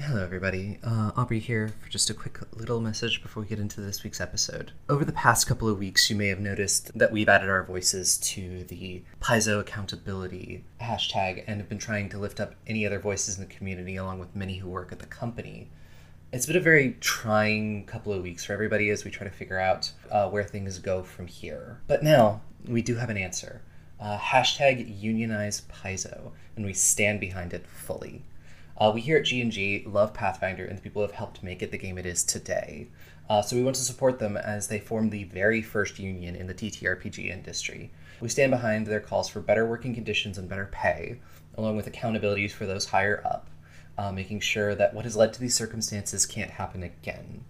Hello everybody, Aubrey here for just a quick little message before we get into this week's episode. Over the past couple of weeks, you may have noticed that we've added our voices to the Paizo accountability hashtag and have been trying to lift up any other voices in the community along with many who work at the company. It's been a very trying couple of weeks for everybody as we try to figure out where things go from here. But now, we do have an answer. Hashtag unionize Paizo, and we stand behind it fully. We here at G&G love Pathfinder and the people who have helped make it the game it is today. So we want to support them as they form the very first union in the TTRPG industry. We stand behind their calls for better working conditions and better pay, along with accountabilities for those higher up, making sure that what has led to these circumstances can't happen again.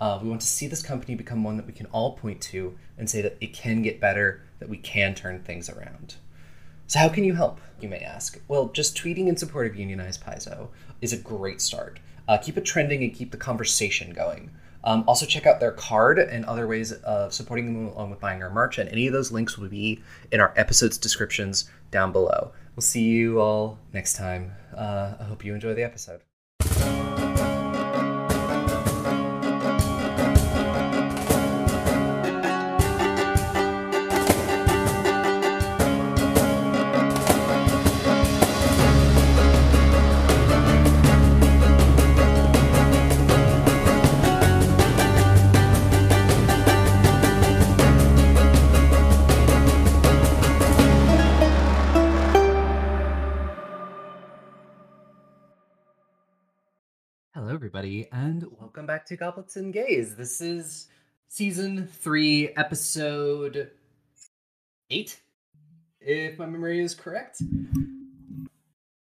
We want to see this company become one that we can all point to and say that it can get better, that we can turn things around. So how can you help, you may ask? Well, just tweeting in support of Unionized Paizo is a great start. Keep it trending and keep the conversation going. Also check out their card and other ways of supporting them along with buying our merch, and any of those links will be in our episode's descriptions down below. We'll see you all next time. I hope you enjoy the episode. Everybody, and welcome back to Goblets and Gaze. This is season 3, episode 8, if my memory is correct.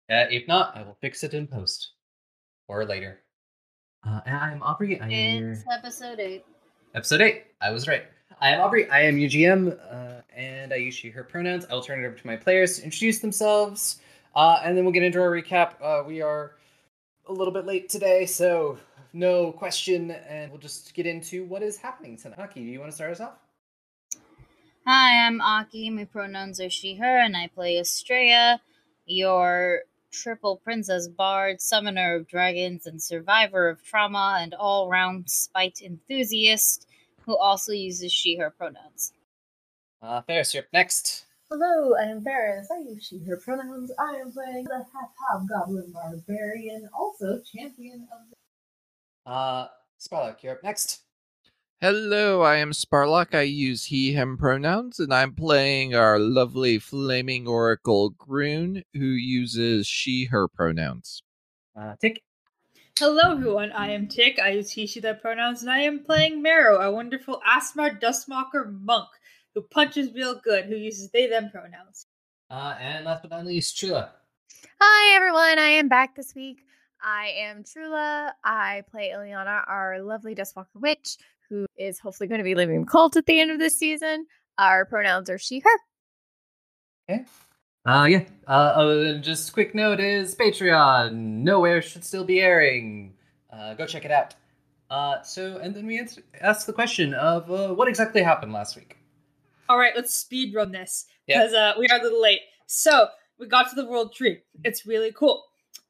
If not, I will fix it in post or later. I'm Aubrey. Episode 8. Episode 8. I was right. I am Aubrey. I am UGM, and I use she/her pronouns. I will turn it over to my players to introduce themselves, and then we'll get into our recap. We are a little bit late today, so no question, and we'll just get into what is happening tonight. Aki, do you want to start us off? Hi, I'm Aki. My pronouns are she/her, and I play Estrella, your triple princess bard, summoner of dragons, and survivor of trauma, and all-round spite enthusiast, who also uses she/her pronouns. Ferris, you're up next. Hello, I am Ferris. I use she/her pronouns. I am playing the half-hobgoblin barbarian, also champion of the... Sparlock, you're up next. Hello, I am Sparlock. I use he/him pronouns, and I'm playing our lovely flaming oracle, Groon, who uses she/her pronouns. Tick. Hello, everyone. I am Tick. I use he/she pronouns, and I am playing Mero, a wonderful Asmar Dustmocker monk, who punches real good, who uses they/them pronouns. And last but not least, Trula. Hi, everyone. I am back this week. I am Trula. I play Ileana, our lovely Dustwalker witch, who is hopefully going to be leaving cult at the end of this season. Our pronouns are she/her. Okay. Yeah. Just a quick note is Patreon. Nowhere should still be airing. Go check it out. And then we asked the question of what exactly happened last week. All right, let's speed run this because we are a little late. So we got to the World Tree. It's really cool.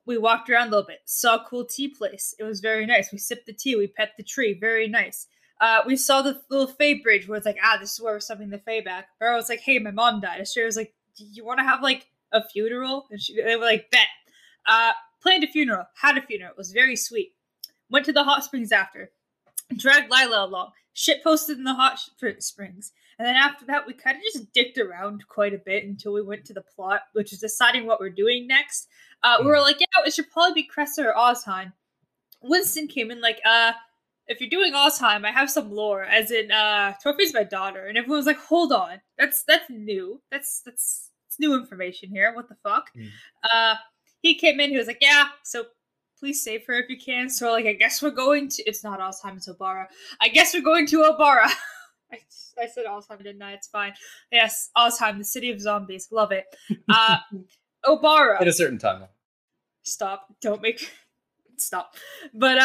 We walked around a little bit, saw a cool tea place. It was very nice. We sipped the tea. We pet the tree. Very nice. We saw the little Fae bridge where it's like, this is where we're summoning the Fae back. Mero was like, hey, my mom died. Estrella was like, do you want to have like a funeral? And they were like, bet. Planned a funeral. Had a funeral. It was very sweet. Went to the hot springs after. Dragged Lila along. Shit posted in the hot springs. And then after that, we kind of just dicked around quite a bit until we went to the plot, which is deciding what we're doing next. We were like, yeah, it should probably be Cressa or Ozheim. Winston came in like, if you're doing Ozheim, I have some lore, as in, Torphy's my daughter. And everyone was like, hold on, that's new. That's new information here. What the fuck? He came in, he was like, yeah, so please save her if you can. So like, I guess we're going to, it's not Ozheim, it's Obara. I guess we're going to Obara. I said Ozheim, didn't I? It's fine. Yes, Ozheim, the city of zombies. Love it. Obara. At a certain time. Stop. Don't make... Stop. But,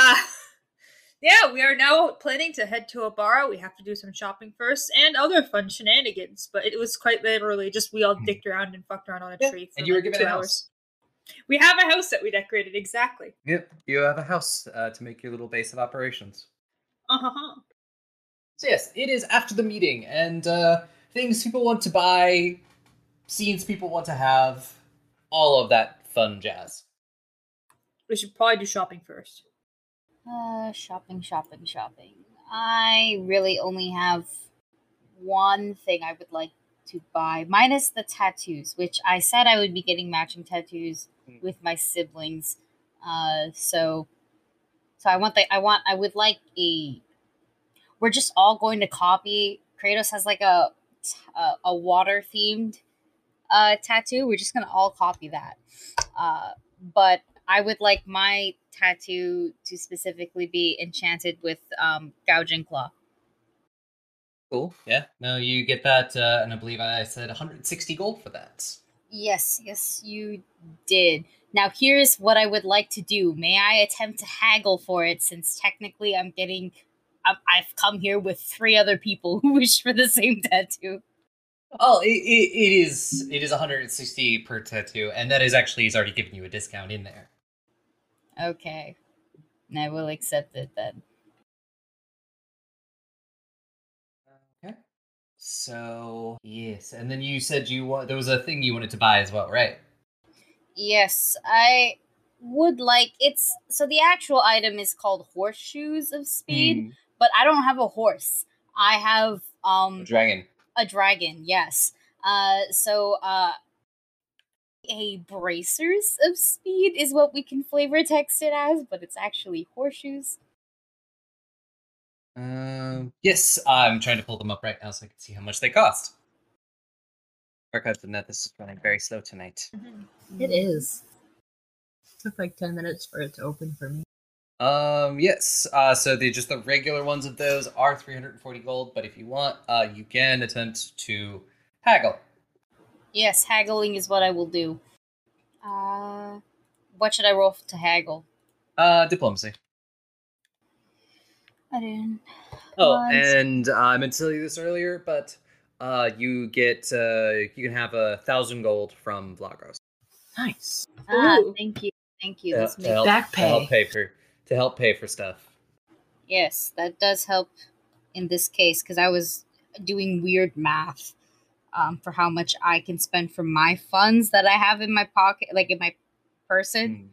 yeah, we are now planning to head to Obara. We have to do some shopping first and other fun shenanigans. But it was quite literally just we all dicked around and fucked around on a tree for 2 hours. And you were given a house. We have a house that we decorated, exactly. Yep, you have a house to make your little base of operations. Uh-huh. So yes, it is after the meeting, and things people want to buy, scenes people want to have, all of that fun jazz. We should probably do shopping first. Shopping. I really only have one thing I would like to buy, minus the tattoos, which I said I would be getting matching tattoos with my siblings. So I would like a. We're just all going to copy. Kratos has like a water themed tattoo. We're just gonna all copy that. But I would like my tattoo to specifically be enchanted with Gouging Claw. Cool. Yeah. No, you get that, and I believe I said 160 gold for that. Yes, you did. Now here's what I would like to do. May I attempt to haggle for it, since technically I've come here with three other people who wish for the same tattoo. Oh, it is 160 per tattoo, and that is actually, he's already given you a discount in there. Okay. I will accept it then. Okay. So, yes. And then you said there was a thing you wanted to buy as well, right? Yes, I would like... So the actual item is called Horseshoes of Speed, but I don't have a horse. I have... a dragon. A dragon, yes. A bracers of speed is what we can flavor text it as, but it's actually horseshoes. Yes, I'm trying to pull them up right now so I can see how much they cost. Archive to net, this is running very slow tonight. Mm-hmm. It is. It took like 10 minutes for it to open for me. Yes, so the regular ones of those are 340 gold, but if you want, you can attempt to haggle. Yes, haggling is what I will do. What should I roll to haggle? Diplomacy. I didn't. Oh, and I meant to tell you this earlier, but you get you can have 1,000 gold from Lagos. Nice. Thank you. Let's make back pay. To help pay for stuff. Yes, that does help in this case because I was doing weird math. For how much I can spend from my funds that I have in my pocket, like in my person,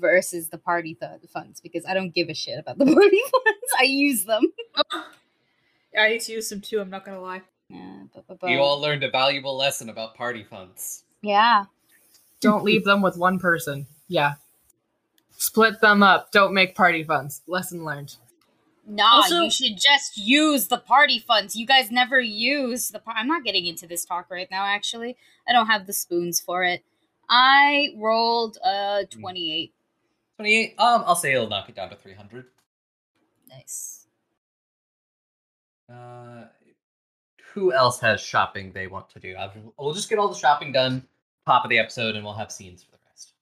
versus the party funds, because I don't give a shit about the party funds. I use them. I need to use them too, I'm not gonna lie. You all learned a valuable lesson about party funds. Yeah. Don't leave them with one person. Yeah. Split them up. Don't make party funds. Lesson learned. You should just use the party funds. You guys never use the... I'm not getting into this talk right now, actually. I don't have the spoons for it. I rolled a 28. I'll say it'll knock it down to 300. Nice. Who else has shopping they want to do? We'll just get all the shopping done, top of the episode, and we'll have scenes for the rest.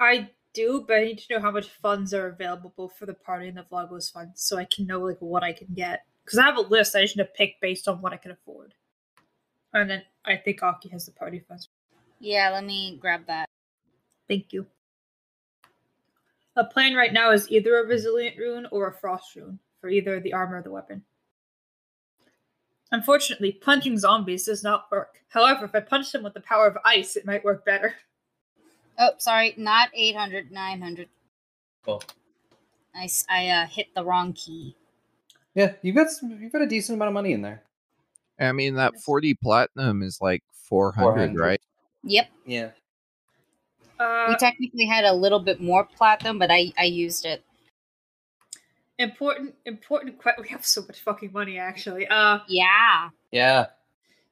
I do, but I need to know how much funds are available for the party and the Vlogos funds so I can know like what I can get. Because I have a list, I just need to pick based on what I can afford. And then I think Aki has the party funds. Yeah, let me grab that. Thank you. The plan right now is either a resilient rune or a frost rune for either the armor or the weapon. Unfortunately, punching zombies does not work. However, if I punch them with the power of ice, it might work better. Oh, sorry, not 800, 900. Cool. I hit the wrong key. Yeah, you've got a decent amount of money in there. I mean, that 40 platinum is like 400, right? Yep. Yeah. We technically had a little bit more platinum, but I used it. Important. We have so much fucking money, actually. Yeah. Yeah.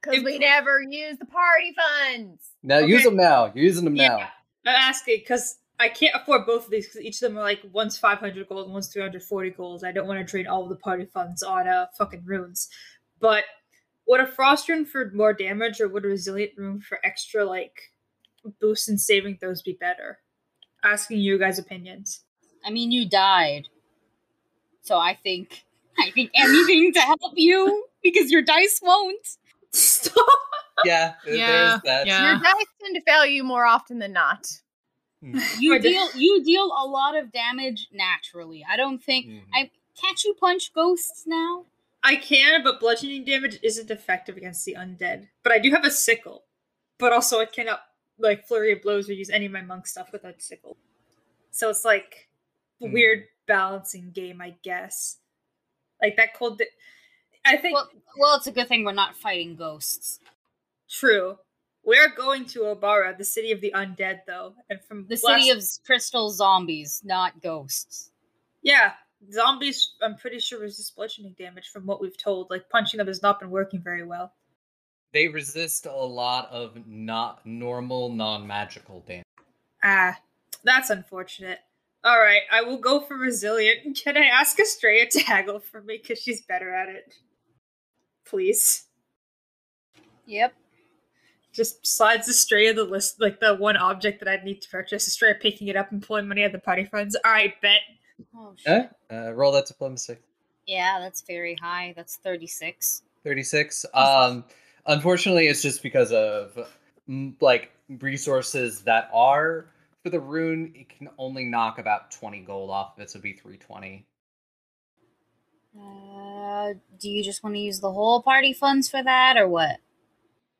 Because we never use the party funds. Now okay. Use them now. You're using them now. Yeah. I'm asking, because I can't afford both of these, because each of them are like, one's 500 gold and one's 340 gold. I don't want to drain all of the party funds on fucking runes. But would a frost rune for more damage, or would a resilient rune for extra, like, boosts and saving throws be better? Asking you guys' opinions. I mean, you died. So I think anything to help you, because your dice won't. Stop! Yeah, there's that. Yeah. Your dice tend to fail you more often than not. You deal a lot of damage naturally. I don't think can't you punch ghosts now? I can, but bludgeoning damage isn't effective against the undead. But I do have a sickle. But also I cannot like flurry of blows or use any of my monk stuff without sickle. So it's like a weird balancing game, I guess. Like that cold I think well it's a good thing we're not fighting ghosts. True. We're going to Obara, the city of the undead, though. And from the city of crystal zombies, not ghosts. Yeah. Zombies, I'm pretty sure, resist bludgeoning damage from what we've told. Like, punching them has not been working very well. They resist a lot of not normal, non-magical damage. Ah, that's unfortunate. All right, I will go for resilient. Can I ask Estrella to haggle for me? Because she's better at it. Please. Yep. Just slides Estrella the list, like the one object that I'd need to purchase. Estrella picking it up and pulling money out of the party funds. All right, bet. Oh, shit. Roll that diplomacy. Yeah, that's very high. That's 36. 36. Unfortunately, it's just because of, like, resources that are for the rune. It can only knock about 20 gold off of it, so it'd be 320. Do you just want to use the whole party funds for that, or what?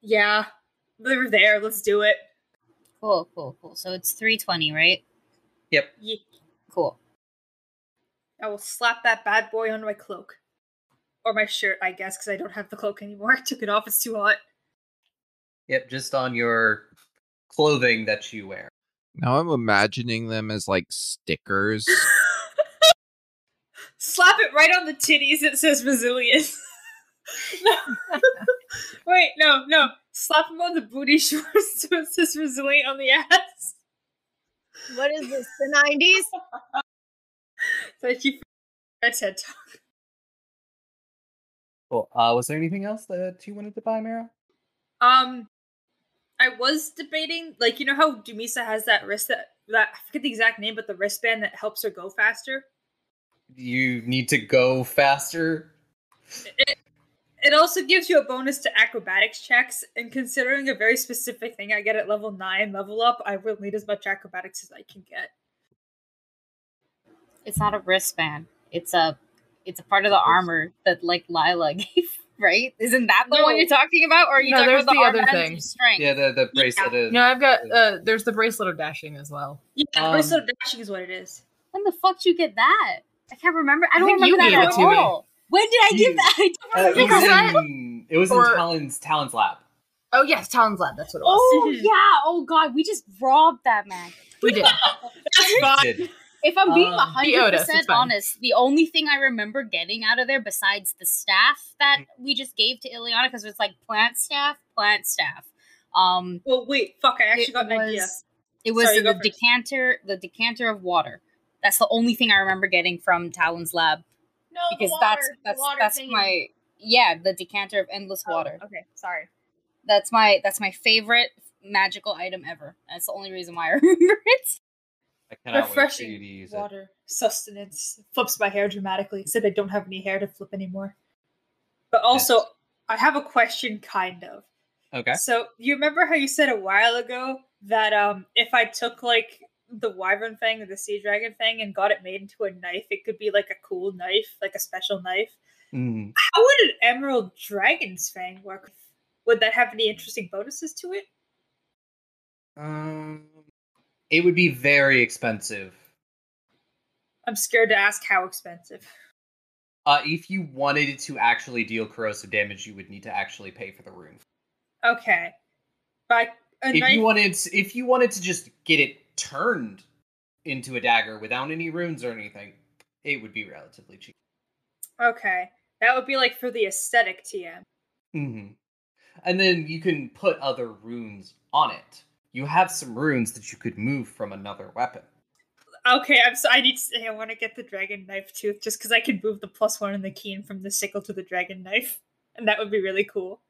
Yeah. We were there. Let's do it. Cool. So it's 320, right? Yep. Yeah. Cool. I will slap that bad boy on my cloak. Or my shirt, I guess, because I don't have the cloak anymore. I took it off. It's too hot. Yep, just on your clothing that you wear. Now I'm imagining them as, like, stickers. Slap it right on the titties. It says resilience. No. Wait, no. Slap him on the booty shorts so it says resilient on the ass. What is this, the 90s? Thank you for that TED Talk. Cool. Was there anything else that you wanted to buy, Mero? I was debating, like, you know how Dumisa has that wrist that I forget the exact name, but the wristband that helps her go faster? You need to go faster? It also gives you a bonus to acrobatics checks, and considering a very specific thing I get at level 9 level up, I will need as much acrobatics as I can get. It's not a wristband. It's a part of the armor that, like, Lila gave, right? Isn't that the one you're talking about? Or are you talking about the other thing? Strength? Yeah, the bracelet is... No, I've got... there's the bracelet of dashing as well. Yeah, the bracelet of dashing is what it is. When the fuck did you get that? I can't remember. I don't remember that at all. When did I give that? I don't remember it was in Talon's lab. Oh, yes, Talon's lab. That's what it was. Oh, yeah. Oh, God. We just robbed that man. We did. That's fine. If I'm being 100% honest, the only thing I remember getting out of there besides the staff that we just gave to Ileana, because it's like plant staff. Well, wait. Fuck, I actually got an idea. It was the decanter of water. That's the only thing I remember getting from Talon's lab. No, because the decanter of endless water. Okay, sorry. That's my favorite magical item ever. That's the only reason why I remember it. I cannot refreshing wait for you to use water it. Sustenance flips my hair dramatically. Except I don't have any hair to flip anymore. But also, yes. I have a question, kind of. Okay. So you remember how you said a while ago that if I took like the wyvern fang or the sea dragon fang and got it made into a knife, it could be like a cool knife, like a special knife. Mm. How would an emerald dragon's fang work? Would that have any interesting bonuses to it? It would be very expensive. I'm scared to ask how expensive. If you wanted it to actually deal corrosive damage, you would need to actually pay for the rune. Okay. But if you wanted to just get it turned into a dagger without any runes or anything, it would be relatively cheap. Okay. That would be like for the aesthetic TM. Mm-hmm. And then you can put other runes on it. You have some runes that you could move from another weapon. Okay, I want to get the dragon knife tooth just because I can move the +1 and the keen from the sickle to the dragon knife. And that would be really cool.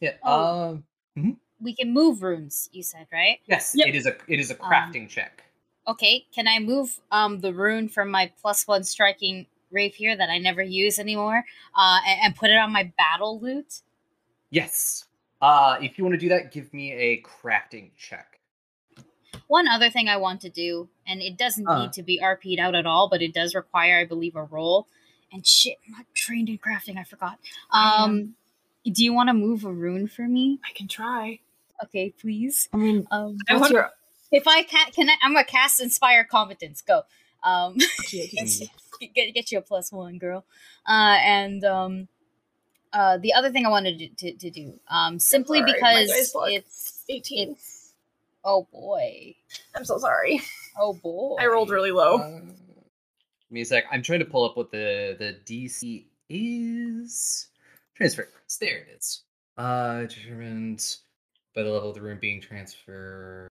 Yeah. Mm-hmm. We can move runes, you said, right? Yes, yep. It is a crafting check. Okay, can I move the rune from my +1 striking rapier that I never use anymore and put it on my battle loot? Yes. If you want to do that, give me a crafting check. One other thing I want to do, and it doesn't need to be RP'd out at all, but it does require, I believe, a roll. And shit, I'm not trained in crafting. I forgot. Do you want to move a rune for me? I can try. Okay, please. I mean, if I can, I'm gonna cast Inspire Competence. Go. Get you a +1, girl. And the other thing I wanted to do, simply because it's 18. It's, oh boy. I'm so sorry. Oh boy. I rolled really low. Music. I'm trying to pull up what the DC is. Transfer. There it is. Determined by the level of the room being transferred.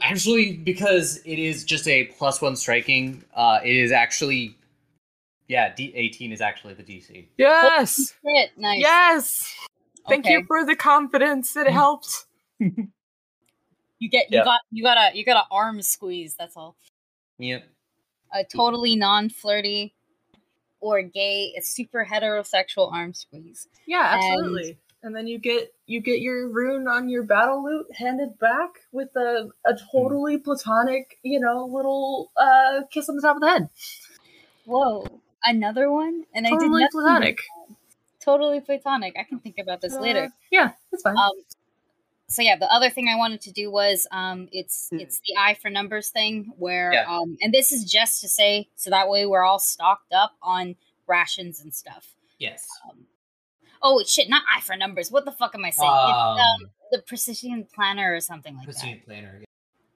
Actually, because it is just a +1 striking, it is actually, yeah, D18 is actually the DC. Yes! Holy shit. Nice. Yes! Thank you for the confidence. It helped. You got a arm squeeze. That's all. Yep. A totally non-flirty or gay, a super heterosexual arm squeeze. Yeah, absolutely. And then you get your rune on your battle loot handed back with a totally platonic, little kiss on the top of the head. Whoa. Another one? And totally I did platonic. Totally platonic. I can think about this later. Yeah, that's fine. The other thing I wanted to do was it's the eye for numbers thing where and this is just to say so that way we're all stocked up on rations and stuff. Yes. Oh, shit, not eye for numbers. What the fuck am I saying? It's the precision planner or something like that. Precision planner, yeah.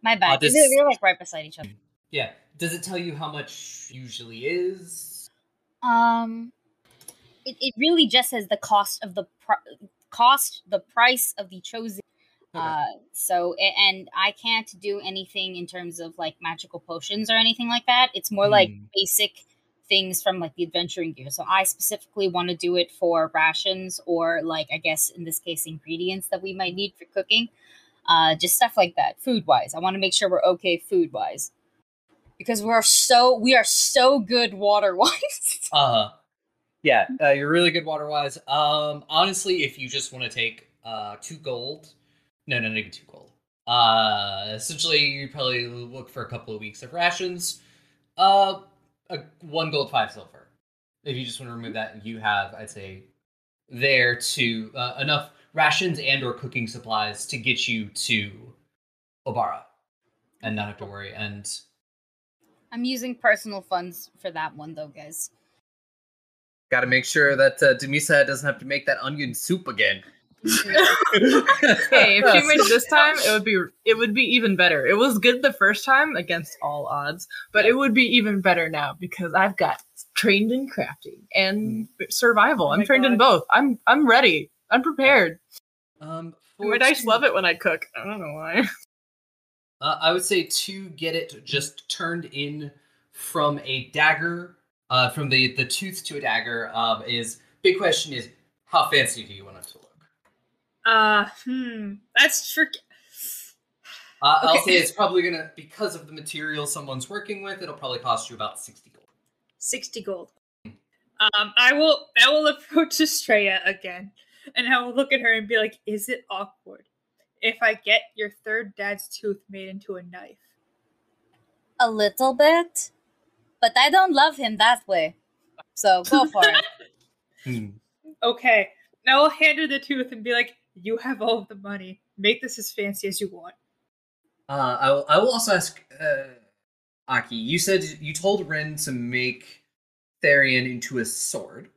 My bad. They're like right beside each other. Yeah. Does it tell you how much usually is? It really just says the cost of the price of the chosen. Okay. And I can't do anything in terms of like magical potions or anything like that. It's more like basic things from like the adventuring gear. So I specifically want to do it for rations or like, I guess in this case, ingredients that we might need for cooking. Just stuff like that. Food wise. I want to make sure we're okay food wise because we are so good water wise. Yeah. You're really good water wise. Honestly, if you just want to take, 2 gold, no, not even 2 gold. Essentially you probably look for a couple of weeks of rations. 1 gold, 5 silver. If you just want to remove that, you have, I'd say, there to enough rations and or cooking supplies to get you to Obara and not have to worry. And I'm using personal funds for that one, though, guys. Got to make sure that Dumisa doesn't have to make that onion soup again. Hey, if she wins this time, it would be even better. It was good the first time against all odds, but it would be even better now because I've got trained in crafting and survival. I'm trained in both. I'm ready. I'm prepared. My dice love it when I cook. I don't know why. I would say to get it just turned in from a dagger, from the tooth to a dagger. Big question is how fancy do you want it to look? That's tricky. I'll say it's probably gonna, because of the material someone's working with, it'll probably cost you about 60 gold. 60 gold. I will approach Estrella again, and I will look at her and be like, is it awkward if I get your third dad's tooth made into a knife? A little bit, but I don't love him that way. So go for it. Okay. Now I'll hand her the tooth and be like, you have all of the money. Make this as fancy as you want. I will also ask, Aki, you said you told Rin to make Therian into a sword.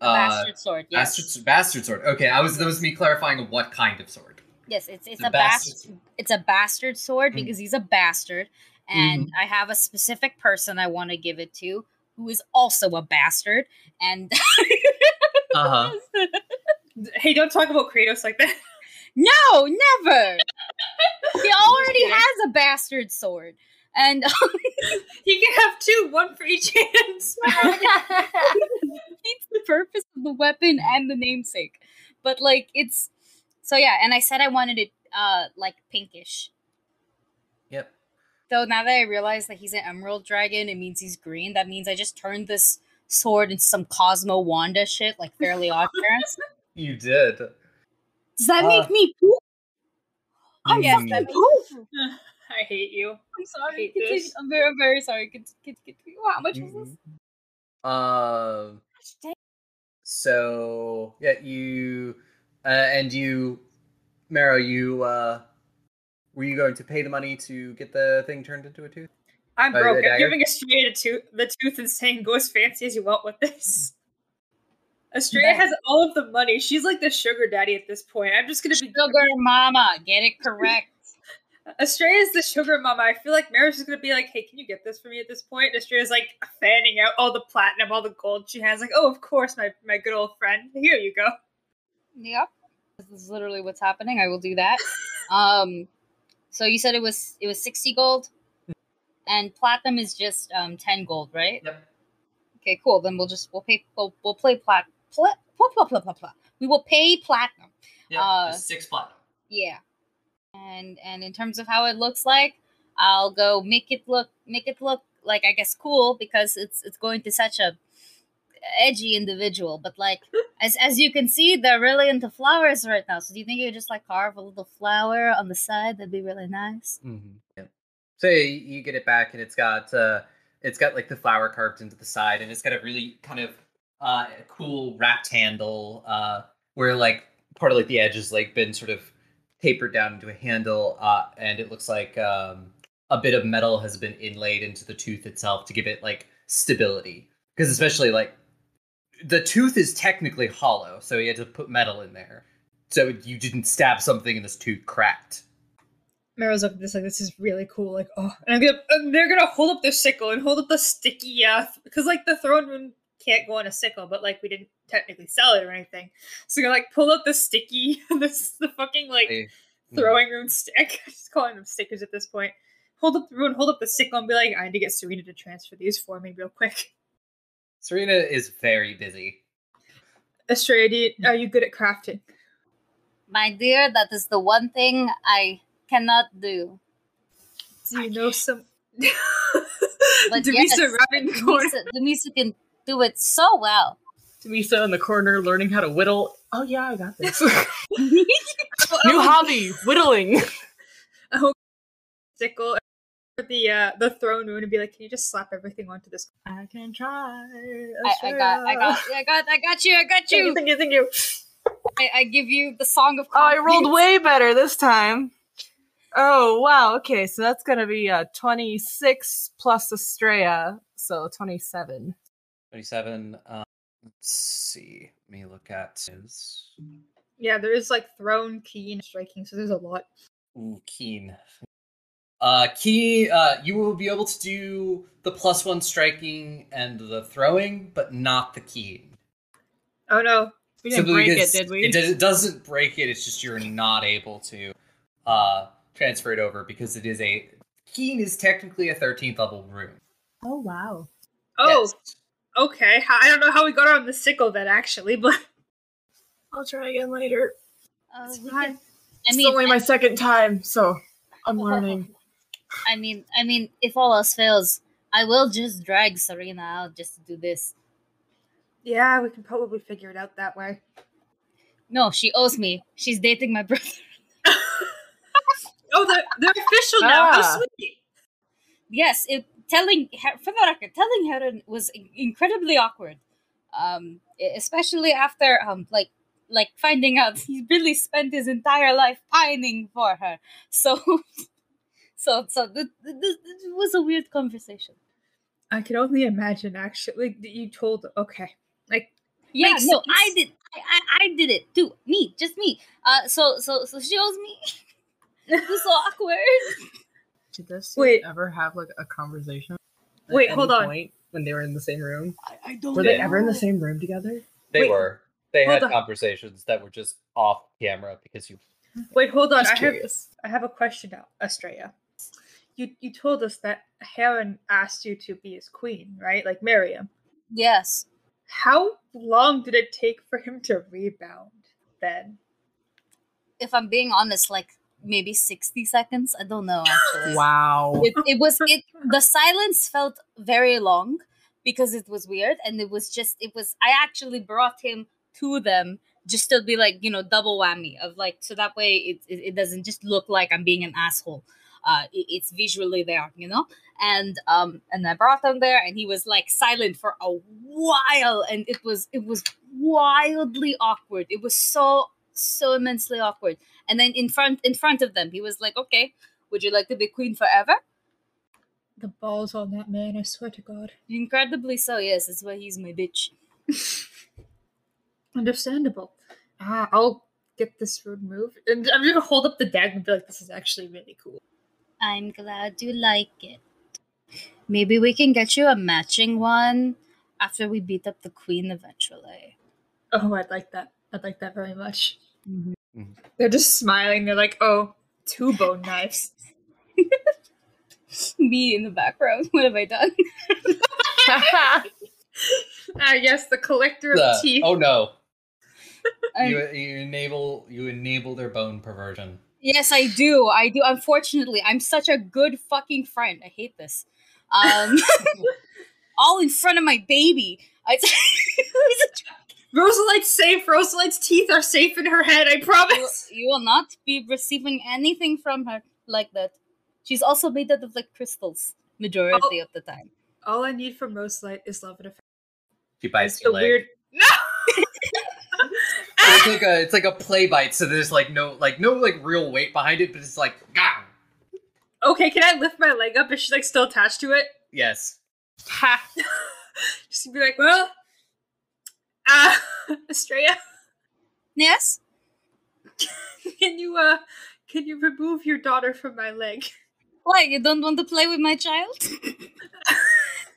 Bastard sword, yes. Bastard sword. Okay, that was me clarifying what kind of sword. Yes, it's a bastard. It's a bastard sword because he's a bastard, and I have a specific person I want to give it to who is also a bastard, and... Hey, don't talk about Kratos like that. No, never. He already has a bastard sword. And he can have 2, one for each hand. It's the purpose of the weapon and the namesake. But like it's so yeah, and I said I wanted it like pinkish. Yep. Though now that I realize that he's an emerald dragon, it means he's green. That means I just turned this sword into some Cosmo Wanda shit, like Fairly Odd Parents. You did. Does that make me poop? I'm fucking awful. I hate you. I'm sorry. I'm very, very sorry. Continue. How much was this? So yeah, you and you, Mero, you were you going to pay the money to get the thing turned into a tooth? I'm broke. I'm giving Estrella the tooth and saying, "Go as fancy as you want with this." Estrella has all of the money. She's like the sugar daddy at this point. I'm just gonna be sugar mama. Get it correct. Estrella's the sugar mama. I feel like Mary's is going to be like, hey, can you get this for me at this point? And Estrella's like fanning out all the platinum, all the gold she has. Like, oh, of course, my good old friend. Here you go. Yep. This is literally what's happening. I will do that. So you said it was 60 gold? And platinum is just 10 gold, right? Yep. Okay, cool. Then we'll pay platinum. Yeah, 6 platinum. Yeah. And in terms of how it looks like, I'll go make it look like, I guess, cool, because it's going to such a edgy individual. But like as you can see, they're really into flowers right now. So do you think you could just like carve a little flower on the side? That'd be really nice. Mm-hmm. Yeah. So you get it back, and it's got like the flower carved into the side, and it's got a really kind of cool wrapped handle where like part of like the edge has like been sort of tapered down into a handle, and it looks like a bit of metal has been inlaid into the tooth itself to give it like stability. Because especially like the tooth is technically hollow, so you had to put metal in there so you didn't stab something and this tooth cracked. Mero's looking at this like, this is really cool. Like, oh, and they're gonna hold up their sickle and hold up the sticky because like the throne room can't go on a sickle, but like we didn't technically sell it or anything, so you're like pull out the sticky the fucking like throwing room stick. I'm just calling them stickers at this point. Hold up the sickle and be like, I need to get Serena to transfer these for me real quick. Serena is very busy. Estrella, are you good at crafting? My dear, that is the one thing I cannot do. Do you know some but yes, Dumisa can do it so well. Dumisa in the corner learning how to whittle. Oh yeah, I got this. New hobby, whittling. I hope sickle the throne room and be like, can you just slap everything onto this? I can try. I got you. Thank you. I give you the song of. Confidence. Oh, I rolled way better this time. Oh wow. Okay, so that's gonna be 26 plus Estrella, so 27. 27. Let's see. Let me look at his. Yeah, there is like thrown, keen, striking. So there's a lot. Ooh, keen. You will be able to do the +1 striking and the throwing, but not the keen. Oh no, we didn't break it, did we? It doesn't break it. It's just you're not able to transfer it over because it is a keen is technically a 13th level rune. Oh wow. Oh. Yes. Okay, I don't know how we got on the sickle then, actually, but I'll try again later. It's fine. It's only my second time, so I'm learning. I mean, if all else fails, I will just drag Serena out just to do this. Yeah, we can probably figure it out that way. No, she owes me. She's dating my brother. Oh, they're official now. How sweet. Yes, telling Heron was incredibly awkward, especially after like finding out he really spent his entire life pining for her. So this was a weird conversation. I can only imagine, actually, that you told. Okay, like yeah, no, sense. I did. I did it too. Me, just me. So she owes me. It was so awkward. Did this ever have like a conversation? Wait, hold on. When they were in the same room, I don't. Were they ever in the same room together? They were. They had conversations that were just off camera because you. Wait, hold on. I have a question now, Estrella. You told us that Heron asked you to be his queen, right? Like marry him. Yes. How long did it take for him to rebound? Then, if I'm being honest, like. Maybe 60 seconds. I don't know, actually. Wow. It was the silence felt very long because it was weird, and it was I actually brought him to them just still be like, you know, double whammy of like, so that way it doesn't just look like I'm being an asshole. It's visually there, you know? And I brought him there and he was like silent for a while. And it was wildly awkward. It was so immensely awkward. And then in front of them, he was like, okay, would you like to be queen forever? The balls on that man, I swear to God. Incredibly so, yes. That's why he's my bitch. Understandable. I'll get this removed. And I'm going to hold up the dagger and be like, this is actually really cool. I'm glad you like it. Maybe we can get you a matching one after we beat up the queen eventually. Oh, I'd like that. I'd like that very much. Mm-hmm. Mm-hmm. They're just smiling. They're like, oh, two bone knives. Me in the background. What have I done? I guess the collector of teeth. Oh no! You enable their bone perversion. Yes, I do. I do. Unfortunately, I'm such a good fucking friend. I hate this. All in front of my baby. Rosalite's safe. Rosalite's teeth are safe in her head. I promise. You will not be receiving anything from her like that. She's also made out of, like, crystals majority of the time. All I need from Rosalite is love and affection. She bites your leg. Weird... No! it's like a play bite, so there's, like, no real weight behind it, but it's like, gah! Okay, can I lift my leg up? Is she, like, still attached to it? Yes. Ha! Just be like, well... Estrella? Yes? Can you remove your daughter from my leg? Why, you don't want to play with my child?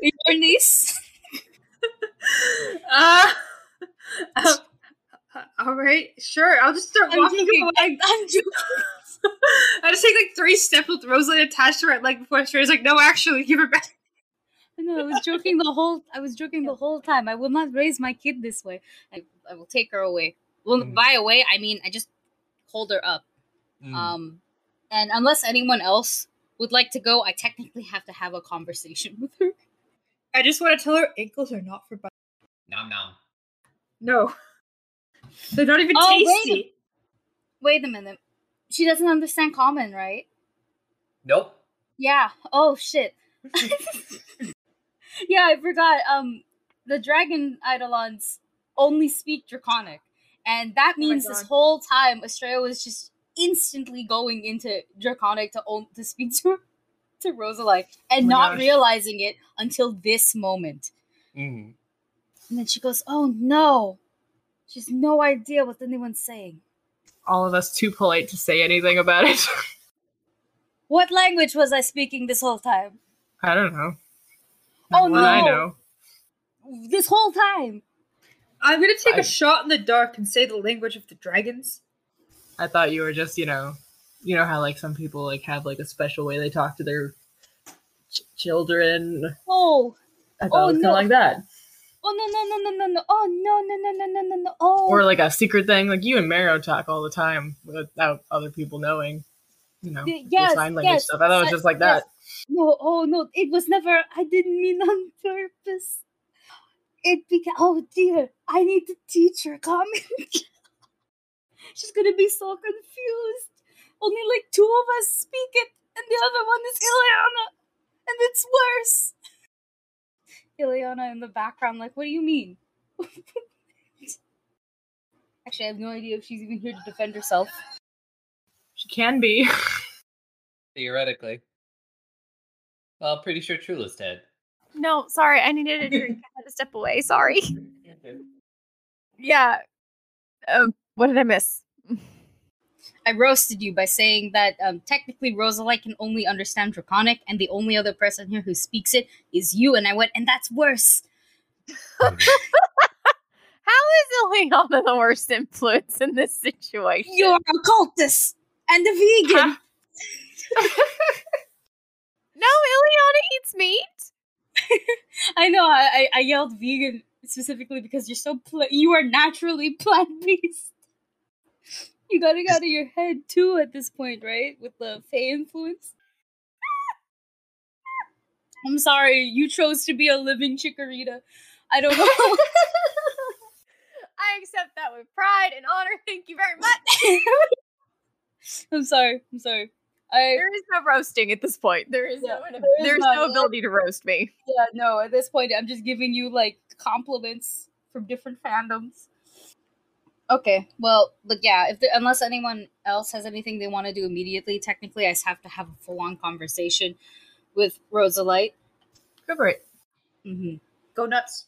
Your niece? Alright, sure, I'll just start walking away. I'm joking. I just take like 3 steps with Rosalie attached to her leg before she's like, no, actually, give her back. No, I was joking the whole time. I will not raise my kid this way. I will take her away. Well, by away, I mean, I just hold her up. And unless anyone else would like to go, I technically have to have a conversation with her. I just want to tell her ankles are not for bite. Nom. No. They're not even tasty. Wait a minute. She doesn't understand common, right? Nope. Yeah. Oh, shit. Yeah, I forgot. The dragon eidolons only speak Draconic. And that means this whole time, Estrella was just instantly going into Draconic to speak to Rosalite and not realizing it until this moment. Mm-hmm. And then she goes, oh no. She has no idea what anyone's saying. All of us too polite to say anything about it. What language was I speaking this whole time? I don't know. Oh no. I know. This whole time. I'm going to take a shot in the dark and say the language of the dragons. I thought you were just, you know how, like, some people, like, have, like, a special way they talk to their children. Oh. I thought it was kind of like that. Oh, no. Oh, no. Oh. Or, like, a secret thing. Like, you and Mero talk all the time without other people knowing, you know, yes, sign language stuff. I thought it was just like that. Yes. No, oh, no. It was never, I didn't mean on purpose. It became, oh, dear. I need to teach her common. She's gonna be so confused. Only like 2 of us speak it, and the other one is Ileana, and it's worse. Ileana in the background, like, what do you mean? Actually, I have no idea if she's even here to defend herself. She can be. Theoretically. Well, I'm pretty sure Trula's dead. No, sorry, I needed a drink. I had to step away, sorry. Yeah. What did I miss? I roasted you by saying that technically Rosalite can only understand Draconic, and the only other person here who speaks it is you. And I went, and that's worse. How is Ileana the worst influence in this situation? You're a cultist and a vegan. No, Ileana eats meat. I know. I yelled vegan specifically because you're so you are naturally plant-based. You got it out of your head, too, at this point, right? With the Fae influence? I'm sorry, you chose to be a living Chikorita. I don't know. I accept that with pride and honor. Thank you very much. I'm sorry. There is no roasting at this point. There's no ability to roast me. Yeah, no, at this point, I'm just giving you, like, compliments from different fandoms. Okay, well, but yeah, unless anyone else has anything they want to do immediately, technically I have to have a full-on conversation with Rosalite. Go for it. Mm-hmm. Go nuts.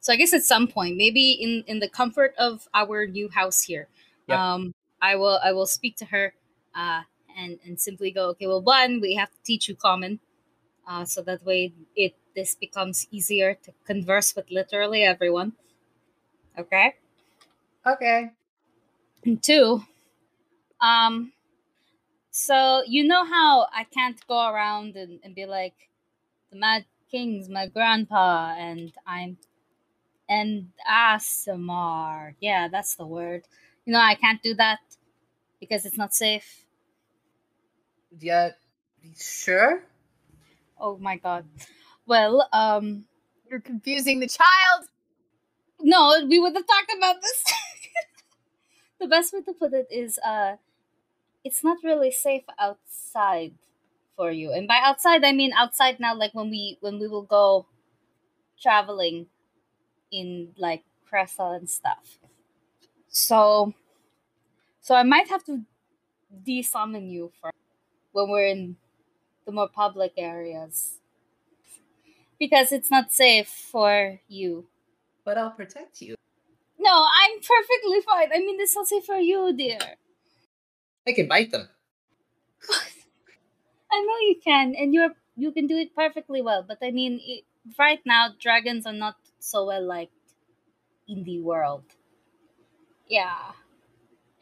So I guess at some point, maybe in the comfort of our new house here, yep. I will speak to her and simply go, okay, well, one, we have to teach you common, so that way this becomes easier to converse with literally everyone. Okay? Okay. And two, so you know how I can't go around and be like, the Mad King's my grandpa, and I'm an ASMR. Yeah, that's the word. You know, I can't do that because it's not safe. Yeah, sure. Oh my god. Well, you're confusing the child. No, we would have talked about this. The best way to put it is, it's not really safe outside for you. And by outside, I mean outside now, like when we will go traveling in, like, Cressa and stuff. So I might have to de-summon you for when we're in the more public areas. Because it's not safe for you. But I'll protect you. No, I'm perfectly fine. I mean, it's not safe for you, dear. I can bite them. I know you can, and you can do it perfectly well. But I mean, right now, dragons are not so well liked in the world. Yeah.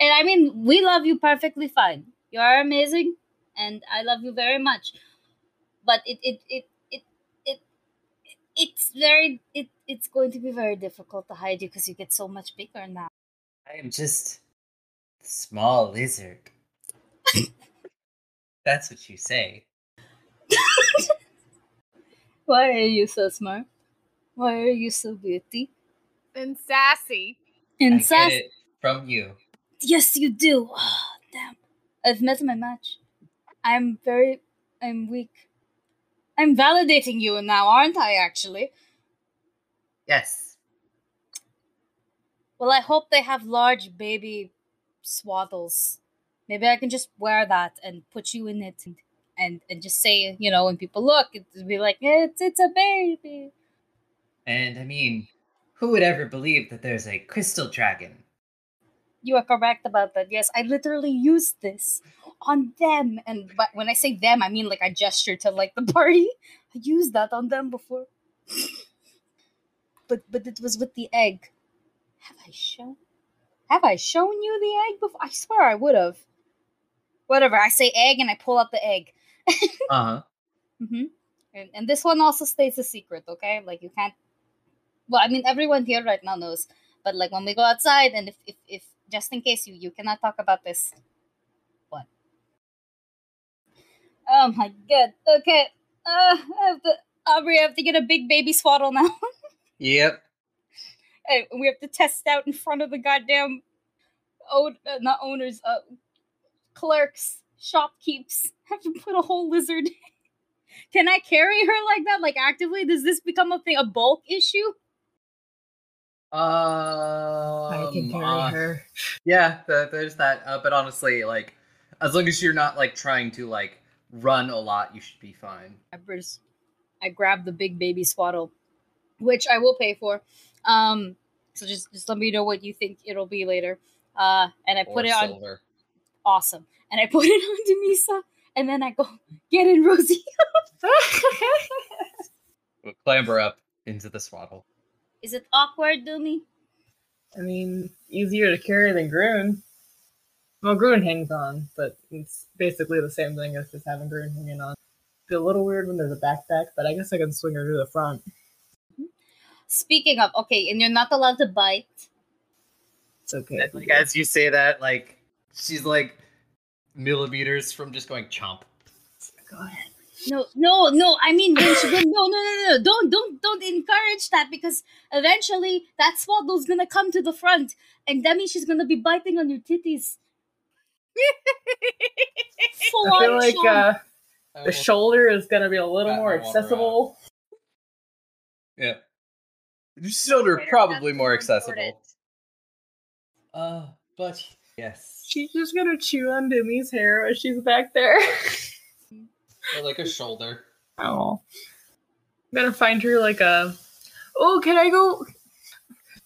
And I mean, we love you perfectly fine. You are amazing, and I love you very much. But it's going to be very difficult to hide you because you get so much bigger now. I am just a small lizard. That's what you say. Why are you so smart? Why are you so beauty? And sassy. And sassy. I get it from you. Yes, you do. Oh, damn. I've met my match. I'm weak. I'm validating you now, aren't I, actually? Yes. Well, I hope they have large baby swaddles. Maybe I can just wear that and put you in it and just say, you know, when people look, it'll be like, it's a baby. And I mean, who would ever believe that there's a crystal dragon? You are correct about that. Yes, I literally used this on them. And but when I say them, I mean, like, I gesture to, like, the party. I used that on them before. But it was with the egg. Have I shown you the egg before? I swear I would have. Whatever, I say egg and I pull out the egg. Uh-huh. Mm-hmm. And this one also stays a secret, okay? Like, you can't... Well, I mean, everyone here right now knows. But, like, when we go outside, and if just in case you cannot talk about this. What? Oh, my God. Okay. Aubrey, I have to get a big baby swaddle now. Yep. And we have to test out in front of the goddamn... not owners, clerks, shopkeeps. I have to put a whole lizard in. Can I carry her like that? Like, actively? Does this become a thing, a bulk issue? I can carry her. Yeah, there's that. But honestly, like, as long as you're not, like, trying to, like, run a lot, you should be fine. I grab the big baby swaddle, which I will pay for. So just let me know what you think it'll be later. And I put it on. Silver. Awesome. And I put it on Dumisa. And then I go, get in, Rosie. We'll clamber up into the swaddle. Is it awkward, Dumi? I mean, easier to carry than Groon. Well, Groon hangs on, but it's basically the same thing as just having Groon hanging on. It'd be a little weird when there's a backpack, but I guess I can swing her to the front. Speaking of, okay, and you're not allowed to bite. It's okay. And, like, as you say that, like, she's like... millimeters from just going chomp. Go ahead. No. I mean, when she goes, no. Don't encourage that, because eventually that swaddle's gonna come to the front, and that means she's gonna be biting on your titties. I feel like the shoulder is gonna be a little more accessible. Yeah, the shoulder probably more accessible. But yes, she's just gonna chew on Dummy's hair while she's back there. Or like a shoulder. Oh. I'm gonna find her like a... Oh, can I go...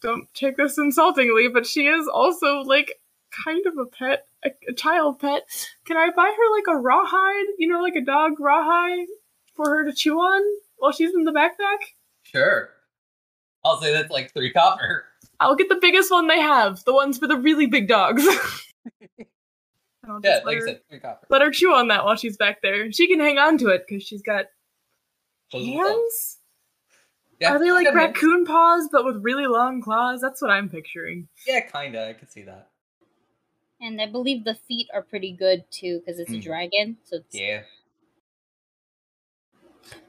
Don't take this insultingly, but she is also like kind of a pet, a child pet. Can I buy her like a rawhide? You know, like a dog rawhide for her to chew on while she's in the backpack? Sure. I'll say that's like 3 copper. I'll get the biggest one they have. The ones for the really big dogs. Yeah, like I said, 3 copper. Let her chew on that while she's back there. She can hang on to it because she's got hands? Yeah, are they like raccoon paws but with really long claws? That's what I'm picturing. Yeah, kinda. I could see that. And I believe the feet are pretty good too because it's a dragon. So it's... Yeah.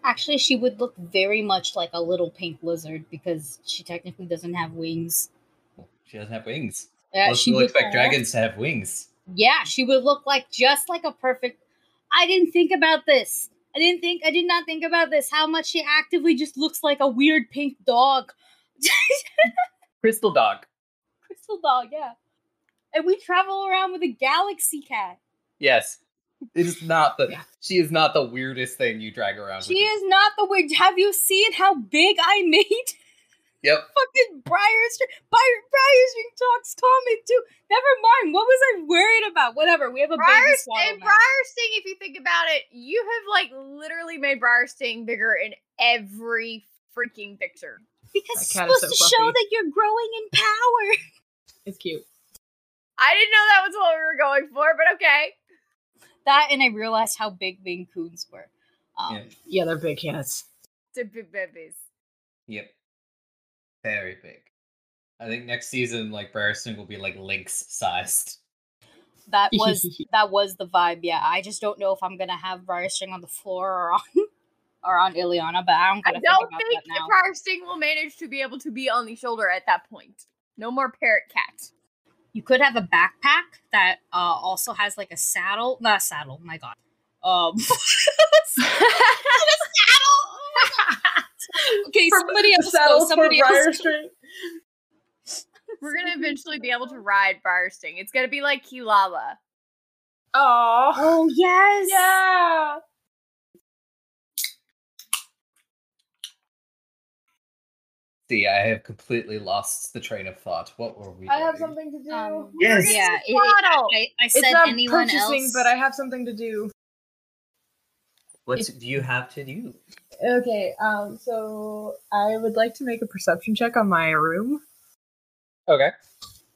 Actually, she would look very much like a little pink lizard because she technically doesn't have wings. She doesn't have wings. Yeah, she would expect dragons to have wings. Yeah, she would look like just like a perfect... I didn't think about this. I did not think about this. How much she actively just looks like a weird pink dog. Crystal dog. Crystal dog, yeah. And we travel around with a galaxy cat. Yes. It is not the... Yeah. She is not the weirdest thing you drag around with. She is not the weird... Have you seen how big I made... Yep. Fucking Briarsting talks common too. Never mind. What was I worried about? Whatever. We have a baby swaddle. And Briarsting, if you think about it, you have like literally made Briarsting bigger in every freaking picture. Because it's supposed to show that you're growing in power. It's cute. I didn't know that was what we were going for, but okay. That, and I realized how big Maine Coons were. Yeah, they're big cats. They're big babies. Yep. Very big. I think next season, like, Briarsting will be, like, lynx-sized. That was the vibe, yeah. I just don't know if I'm gonna have Briarsting on the floor or on Ileana, but I don't think Briarsting will manage to be able to be on the shoulder at that point. No more parrot cat. You could have a backpack that also has, like, a saddle. Not a saddle, my god. A saddle! Okay, somebody else go. Somebody else. We're gonna eventually be able to ride Briarsting. It's gonna be like Kilala. Oh. Oh yes. Yeah. See, I have completely lost the train of thought. What were we? I have something to do. Yes. Yeah. I said it's not anyone purchasing, else? But I have something to do. What do you have to do? Okay, so I would like to make a perception check on my room. Okay.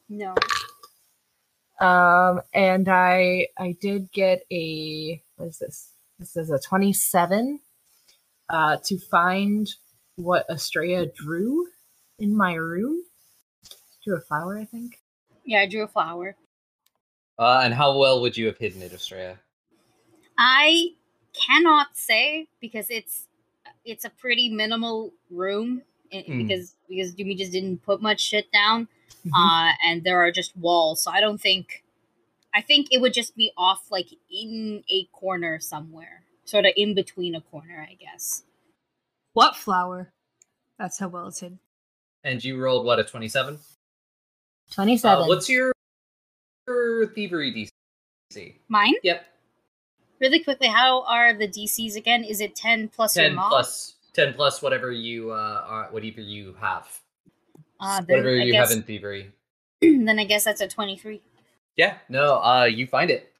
No. And I did get a, what is this? This is a 27 to find what Estrella drew in my room. Drew a flower, I think. Yeah, I drew a flower. And how well would you have hidden it, Estrella? I cannot say because it's a pretty minimal room because Dumi just didn't put much shit down, and there are just walls. So I think it would just be off, like in a corner somewhere, sort of in between a corner, I guess. What flower? That's how well it's hidden. And you rolled what, a 27? 27. What's your thievery DC? Mine. Yep. Really quickly, how are the DCs again? Is it 10 plus 10 your mod? 10 plus whatever you are, whatever you have. Whatever you have in thievery. Then I guess that's a 23. Yeah, no, you find it.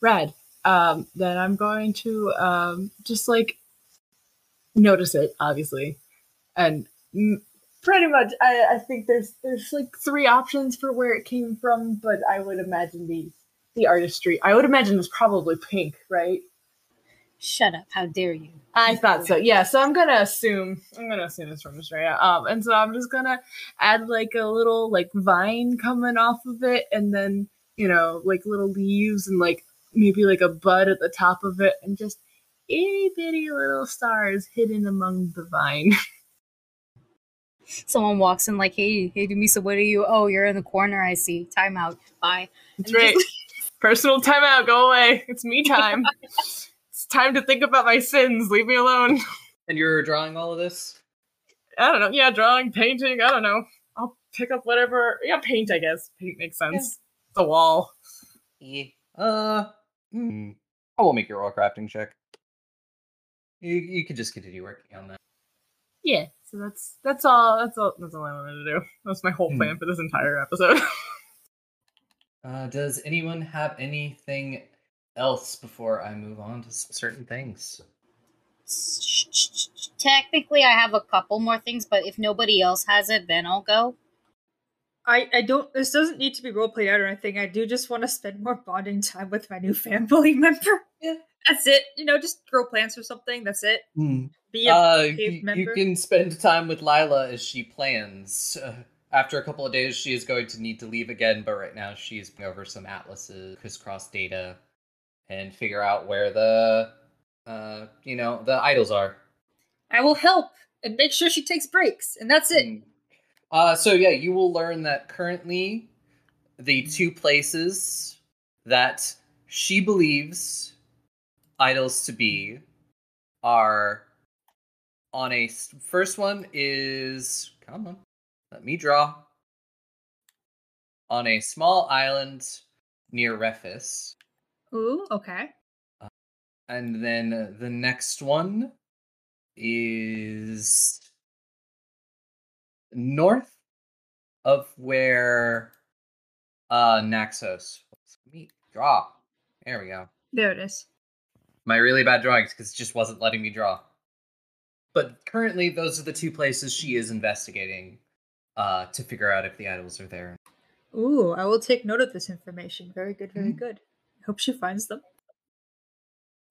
Rad. Then I'm going to just like notice it, obviously. And pretty much, I think there's like 3 options for where it came from, but I would imagine the artistry, I would imagine, was probably pink, right? Shut up! How dare you? I thought so. Yeah, so I'm gonna assume it's from Australia. And so I'm just gonna add like a little like vine coming off of it, and then like little leaves and like maybe like a bud at the top of it, and just itty bitty little stars hidden among the vine. Someone walks in like, hey, Dumisa, what are you? Oh, you're in the corner, I see. Time out. Bye. That's right. Personal time out. Go away. It's me time. It's time to think about my sins. Leave me alone. And you're drawing all of this? I don't know. Yeah, drawing, painting. I don't know. I'll pick up whatever. Yeah, paint, I guess. Paint makes sense. Yeah. The wall. Yeah. I will make your wall crafting check. You could just continue working on that. Yeah. So that's all I wanted to do. That's my whole plan for this entire episode. Does anyone have anything else before I move on to some certain things? Technically, I have a couple more things, but if nobody else has it, then I'll go. I don't. This doesn't need to be roleplayed out or anything. I do just want to spend more bonding time with my new family member. Yeah. That's it. You know, just grow plants or something. That's it. Mm. Be a cave member. You can spend time with Lila as she plans. After a couple of days, she is going to need to leave again, but right now she's going over some atlases, crisscross data, and figure out where the, the idols are. I will help and make sure she takes breaks, and that's it. Mm. You will learn that currently the two places that she believes idols to be are on a first one is come on, let me draw on a small island near Rephis. Ooh, okay. And then the next one is north of where Naxos. Let's meet draw. There we go. There it is. My really bad drawings, because it just wasn't letting me draw. But currently, those are the two places she is investigating to figure out if the idols are there. Ooh, I will take note of this information. Very good, very good. I hope she finds them.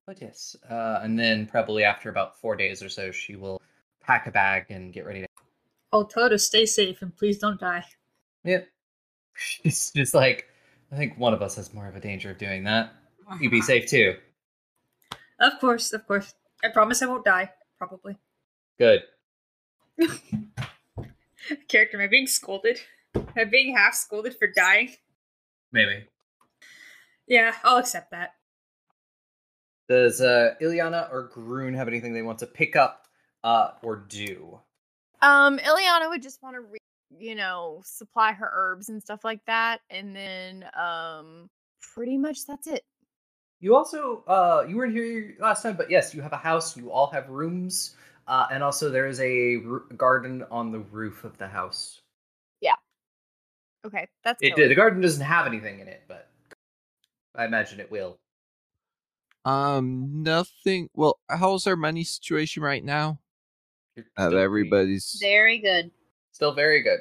But yes, and then probably after about 4 days or so, she will pack a bag and get ready to... I'll tell her to stay safe and please don't die. Yep. It's just like, I think one of us has more of a danger of doing that. You be safe too. Of course, of course. I promise I won't die, probably. Good. Character, am I being scolded? Am I being half scolded for dying? Maybe. Yeah, I'll accept that. Does Ileana or Groon have anything they want to pick up or do? Ileana would just want to, supply her herbs and stuff like that. And then pretty much that's it. You also, you weren't here last time, but yes, you have a house, you all have rooms, and also there is a garden on the roof of the house. Yeah. Okay, that's it. The garden doesn't have anything in it, but I imagine it will. Nothing, well, how's our money situation right now? Everybody's... Very good. Still very good.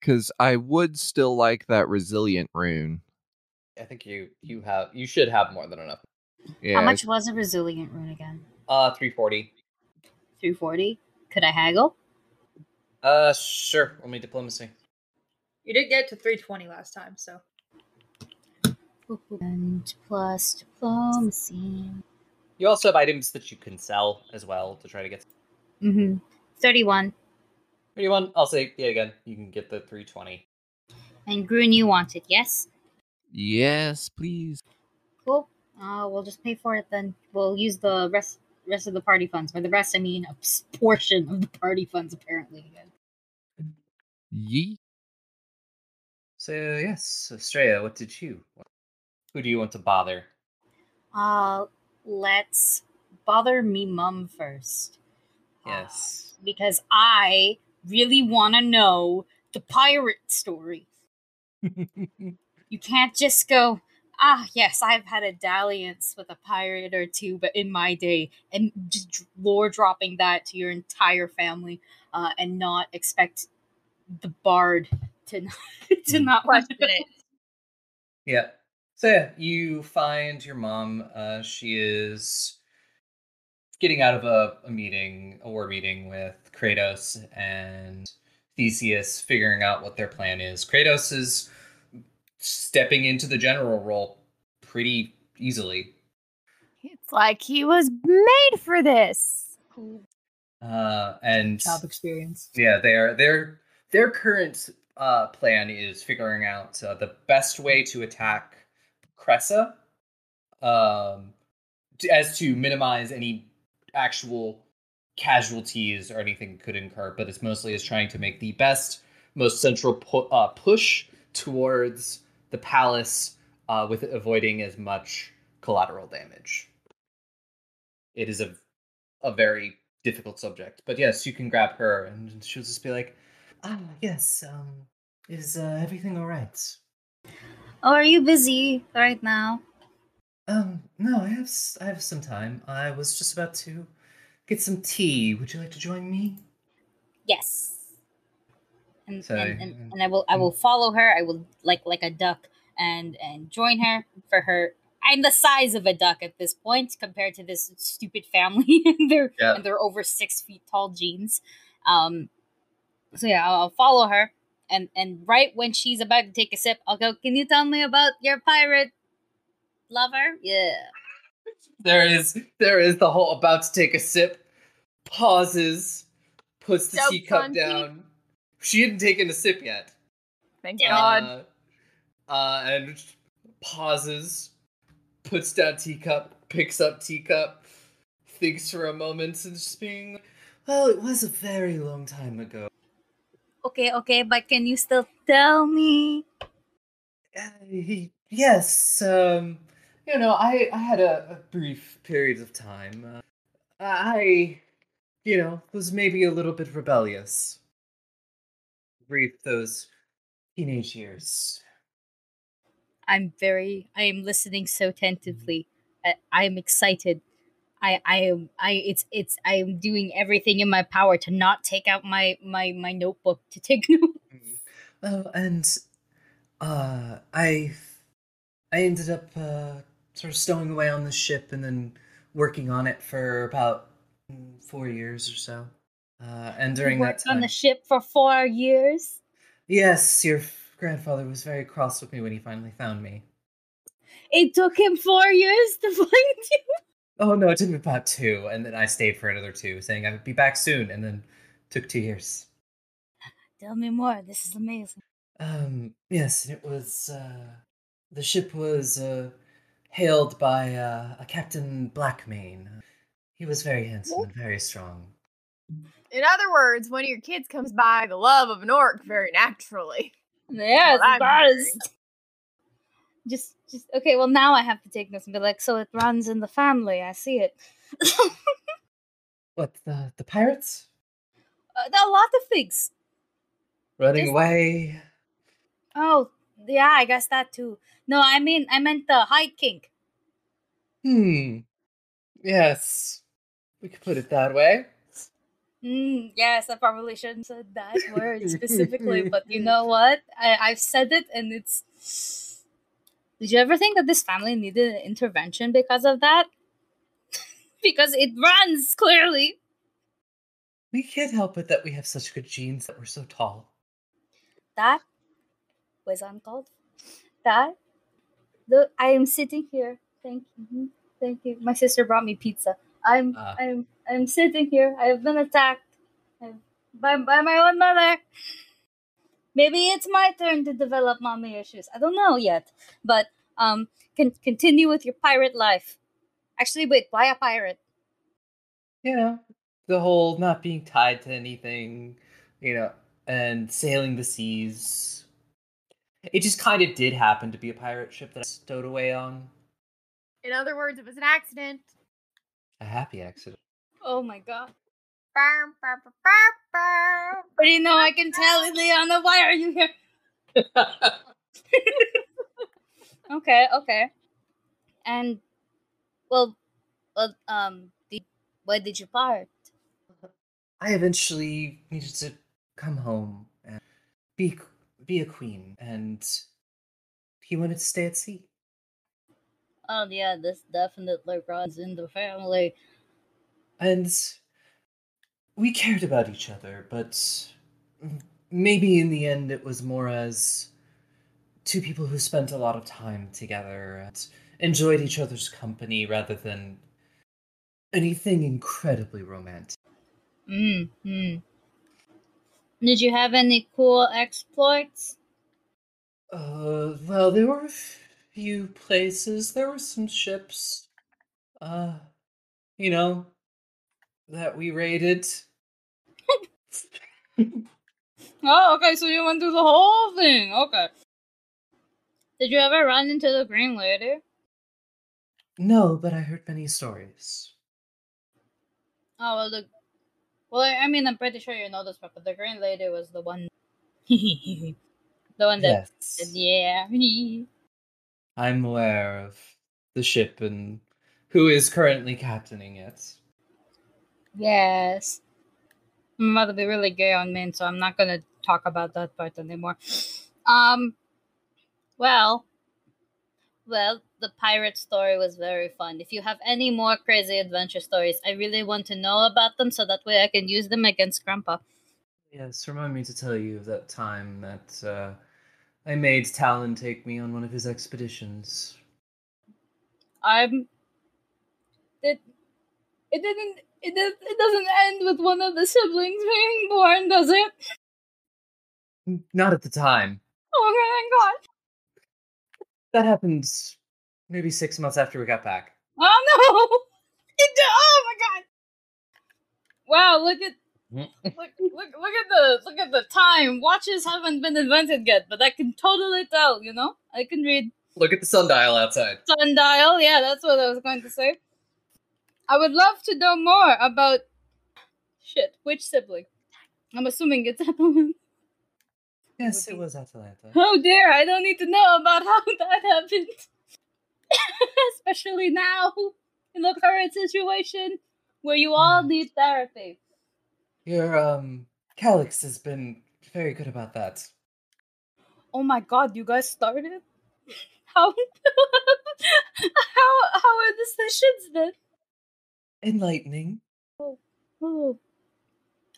Because I would still like that resilient rune. I think you should have more than enough. Yeah. How much was a resilient rune again? 340. 340? Could I haggle? Sure. We'll make diplomacy. You did get to 320 last time, so. And plus diplomacy. You also have items that you can sell as well to try to get. 31. I'll say yeah again. You can get the 320. And Groon, you want it, yes? Yes, please. Cool. We'll just pay for it then. We'll use the rest of the party funds. By the rest, I mean a portion of the party funds, apparently. Again. Ye. So, yes, Estrella, what did you want? Who do you want to bother? Let's bother me mum first. Yes. Because I really want to know the pirate story. You can't just go, yes, I've had a dalliance with a pirate or two, but in my day, and just lore dropping that to your entire family, and not expect the bard to not question it. Yeah. So yeah, you find your mom. She is getting out of a war meeting with Kratos and Theseus, figuring out what their plan is. Kratos is stepping into the general role pretty easily. It's like he was made for this. And job experience. Yeah, their current plan is figuring out the best way to attack Cressa, as to minimize any actual casualties or anything could incur, but it's mostly is trying to make the best, most central push towards the palace with avoiding as much collateral damage. It is a very difficult subject, but yes, you can grab her and she'll just be like, "Ah, yes, is everything all right? Oh, are you busy right now?" No, I have some time. I was just about to get some tea. Would you like to join me?" Yes. And I will follow her. I will like a duck and join her for her. I'm the size of a duck at this point compared to this stupid family and they're over 6 feet tall jeans. So yeah, I'll follow her and right when she's about to take a sip, I'll go, "Can you tell me about your pirate lover?" Yeah. There is the whole about to take a sip, pauses, puts the teacup down. She hadn't taken a sip yet. Thank God. And pauses, puts down teacup, picks up teacup, thinks for a moment, and just being like, "Well, it was a very long time ago." Okay, but can you still tell me? Yes, I had a brief period of time. I was maybe a little bit rebellious. Brief those teenage years. I am listening so attentively. I'm excited. I am doing everything in my power to not take out my notebook to take notes. Oh, and I ended up sort of stowing away on the ship and then working on it for about 4 years or so. And during that time... You worked on the ship for 4 years? Yes, your grandfather was very cross with me when he finally found me. It took him 4 years to find you? Oh no, it took me about 2, and then I stayed for another 2, saying I would be back soon, and then took 2 years. Tell me more, this is amazing. Yes, it was... The ship was hailed by a Captain Blackmane. He was very handsome and very strong. In other words, one of your kids comes by the love of an orc very naturally. Yes, it does. Just okay. Well, now I have to take this and be like, so it runs in the family. I see it. What the pirates? A lot of things. Running away. Oh. Yeah, I guess that too. No, I meant the hide kink. Yes. We could put it that way. Yes, I probably shouldn't have said that word specifically, but you know what? I've said it and it's... Did you ever think that this family needed an intervention because of that? Because it runs, clearly. We can't help it that we have such good genes that we're so tall. That was uncalled. That look, I am sitting here. Thank you. My sister brought me pizza. I'm sitting here. I have been attacked by my own mother. Maybe it's my turn to develop mommy issues. I don't know yet, but continue with your pirate life. Actually, wait. Why a pirate? You know, the whole not being tied to anything. You know, and sailing the seas. It just kind of did happen to be a pirate ship that I stowed away on. In other words, it was an accident. A happy accident. Oh my god. But you know, I can tell, Ileana, why are you here? Okay. And, why did you part? I eventually needed to come home and be a queen, and he wanted to stay at sea. Oh yeah, this definitely runs in the family. And we cared about each other, but maybe in the end it was more as two people who spent a lot of time together and enjoyed each other's company rather than anything incredibly romantic. Did you have any cool exploits? Well, there were a few places. There were some ships, you know, that we raided. Oh, okay, so you went through the whole thing. Okay. Did you ever run into the Green Lady? No, but I heard many stories. Oh, well, I mean, I'm pretty sure you know this part, but the Green Lady was the one... the one that... Yes. Yeah. I'm aware of the ship and who is currently captaining it. Yes. I'm about to be really gay on men, so I'm not going to talk about that part anymore. Well, the pirate story was very fun. If you have any more crazy adventure stories, I really want to know about them so that way I can use them against Grandpa. Yes, remind me to tell you of that time that I made Talon take me on one of his expeditions. It doesn't end with one of the siblings being born, does it? Not at the time. Oh, my God. That happens maybe 6 months after we got back. Oh, no! Oh, my God! Wow, look at the time. Watches haven't been invented yet, but I can totally tell, you know? I can read... Look at the sundial outside. Sundial, yeah, that's what I was going to say. I would love to know more about... Shit, which sibling? I'm assuming it's Atalanta. Yes, it was Atalanta. Oh dear, I don't need to know about how that happened. Especially now, in the current situation, where you all need therapy. Your, Calix has been very good about that. Oh my God, you guys started? How are the sessions then? Enlightening. Oh.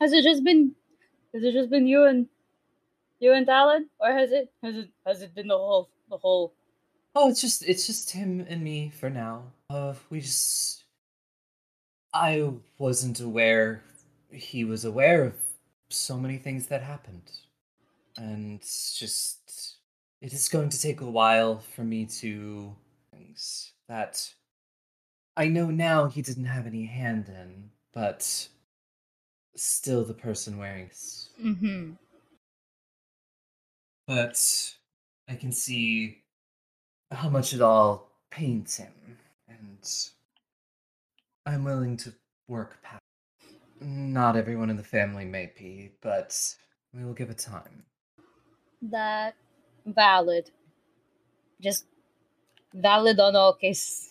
Has it just been you and Talon? Or has it been the whole Oh, it's just him and me for now. I wasn't aware he was aware of so many things that happened. And it is going to take a while for me to things that I know now he didn't have any hand in, but still the person wearing this. Mm-hmm. But I can see how much it all pains him, and I'm willing to work past it. Not everyone in the family may be, but we will give it time. That valid. Just valid on all cases.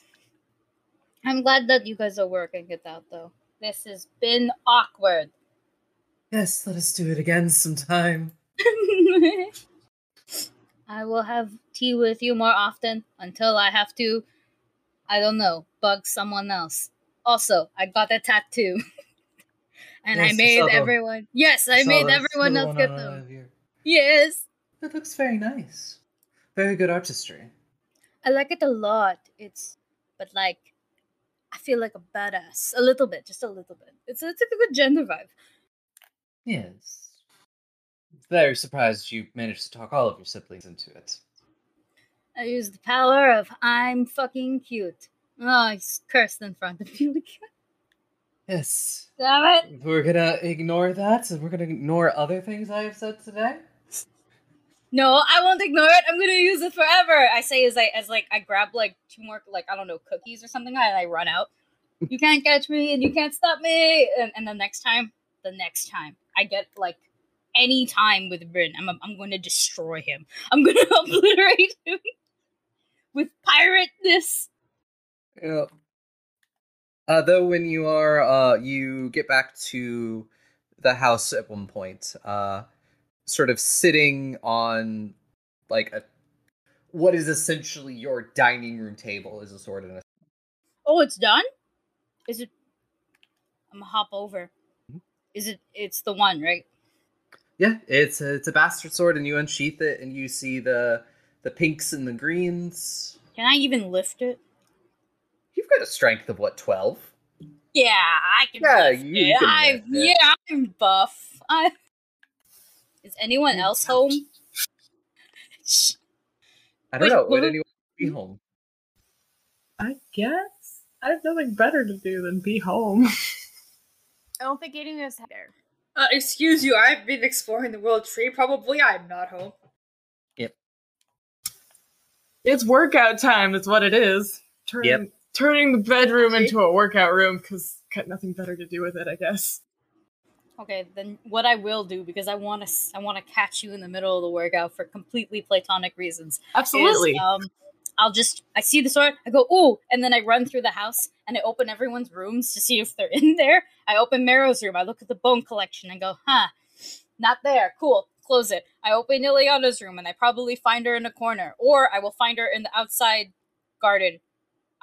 I'm glad that you guys are working it out, though. This has been awkward. Yes, let us do it again sometime. I will have tea with you more often until I have to, I don't know, bug someone else. Also, I got a tattoo. And yes, I made everyone else get them. Yes. It looks very nice. Very good artistry. I like it a lot. I feel like a badass. A little bit. Just a little bit. It's a good gender vibe. Yes. Very surprised you managed to talk all of your siblings into it. I used the power of I'm fucking cute. Oh, I cursed in front of you. Yes. Damn it. We're gonna ignore that, and we're gonna ignore other things I have said today. No, I won't ignore it. I'm gonna use it forever. I say as I grab like two more I don't know cookies or something and I run out. You can't catch me and you can't stop me. And the next time I get any time with Brynn, I'm going to destroy him. I'm gonna obliterate him with pirateness. Yeah. Though when you are you get back to the house at one point. Sort of sitting on, what is essentially your dining room table is a sword and a... Oh, it's done? Is it... I'm gonna hop over. Mm-hmm. It's the one, right? Yeah, it's a bastard sword, and you unsheath it, and you see the pinks and the greens. Can I even lift it? You've got a strength of, 12? Yeah, I can. I'm buff. Is anyone else home? I don't know. Would anyone be home? I guess I have nothing better to do than be home. I don't think any of us have there. Excuse you, I've been exploring the World Tree. Probably I'm not home. Yep. It's workout time is what it is. Turning the bedroom into a workout room, because got nothing better to do with it, I guess. Okay, then what I will do, because I want to catch you in the middle of the workout for completely platonic reasons. Absolutely. I see the sword, I go, ooh, and then I run through the house, and I open everyone's rooms to see if they're in there. I open Mero's room, I look at the bone collection, and go, huh, not there, cool, close it. I open Ileana's room, and I probably find her in a corner, or I will find her in the outside garden.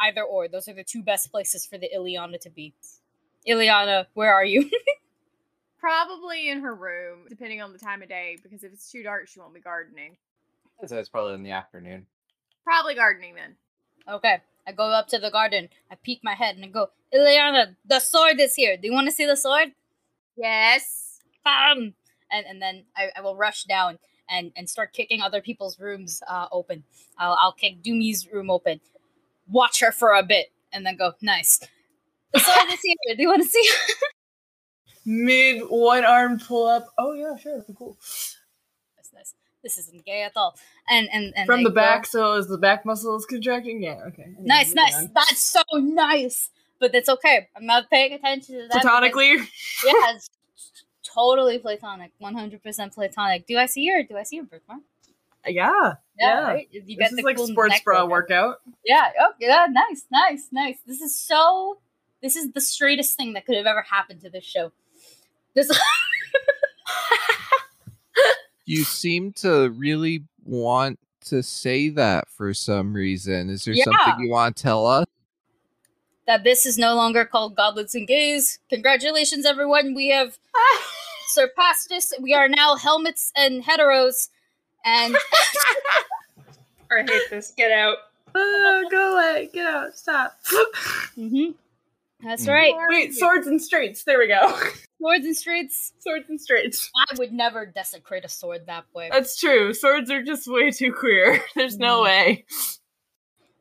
Either or, those are the two best places for the Ileana to be. Ileana, where are you? Probably in her room, depending on the time of day, because if it's too dark, she won't be gardening. So it's probably in the afternoon. Probably gardening then. Okay, I go up to the garden, I peek my head, and I go, Ileana, the sword is here! Do you want to see the sword? Yes! And then I will rush down and start kicking other people's rooms open. I'll kick Dumi's room open. Watch her for a bit, and then go, nice. The sword is here, do you want to see her? Mid one arm pull up. Oh yeah, sure, that'd be cool. That's nice. This isn't gay at all. And from the back, so is the back muscle is contracting? Yeah, okay. Nice. That's so nice. But that's okay. I'm not paying attention to that. Platonically? Yeah, it's totally platonic. 100% platonic. Do I see her birthmark? Yeah. Right? You get this is like cool sports bra workout. Yeah. Oh, yeah. Nice. This is the straightest thing that could have ever happened to this show. You seem to really want to say that for some reason. Is there something you want to tell us? That this is no longer called Goblets and Gaze. Congratulations, everyone. We have surpassed this. We are now helmets and heteros. And I hate this. Get out. Oh, go away. Get out. Stop. Mm-hmm. That's right. Wait, swords and straights. There we go. Swords and straights. I would never desecrate a sword that way. That's true. Swords are just way too queer. There's no way.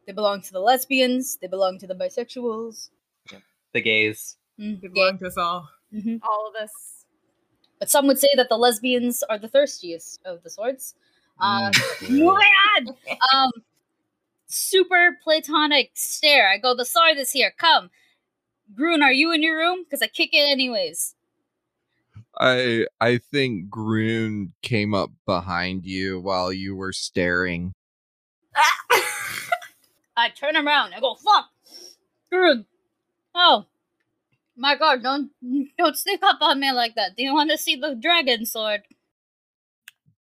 They belong to the lesbians. They belong to the bisexuals. Yep. The gays. Mm-hmm. They belong to us all. Mm-hmm. All of us. But some would say that the lesbians are the thirstiest of the swords. Moving on! Super platonic stare. I go, the sword is here. Come. Groon, are you in your room? Because I kick it anyways. I think Groon came up behind you while you were staring. I turn around. I go, fuck! Groon! Oh. My god, don't sneak up on me like that. Do you want to see the dragon sword?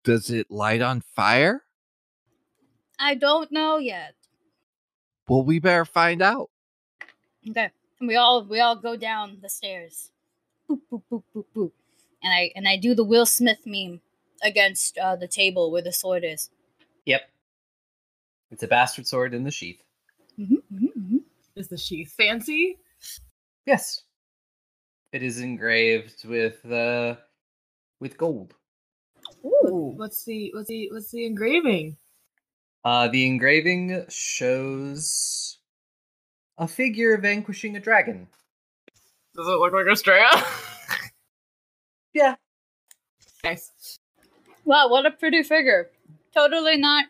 Does it light on fire? I don't know yet. Well, we better find out. Okay. And we all go down the stairs. Boop, boop, boop, boop, boop. And I do the Will Smith meme against the table where the sword is. Yep. It's a bastard sword in the sheath. Mm-hmm, mm-hmm, mm-hmm. Is the sheath fancy? Yes. It is engraved with gold. Ooh. What's the engraving? The engraving shows a figure vanquishing a dragon. Does it look like Estrella? Yeah. Nice. Wow, what a pretty figure. Totally not.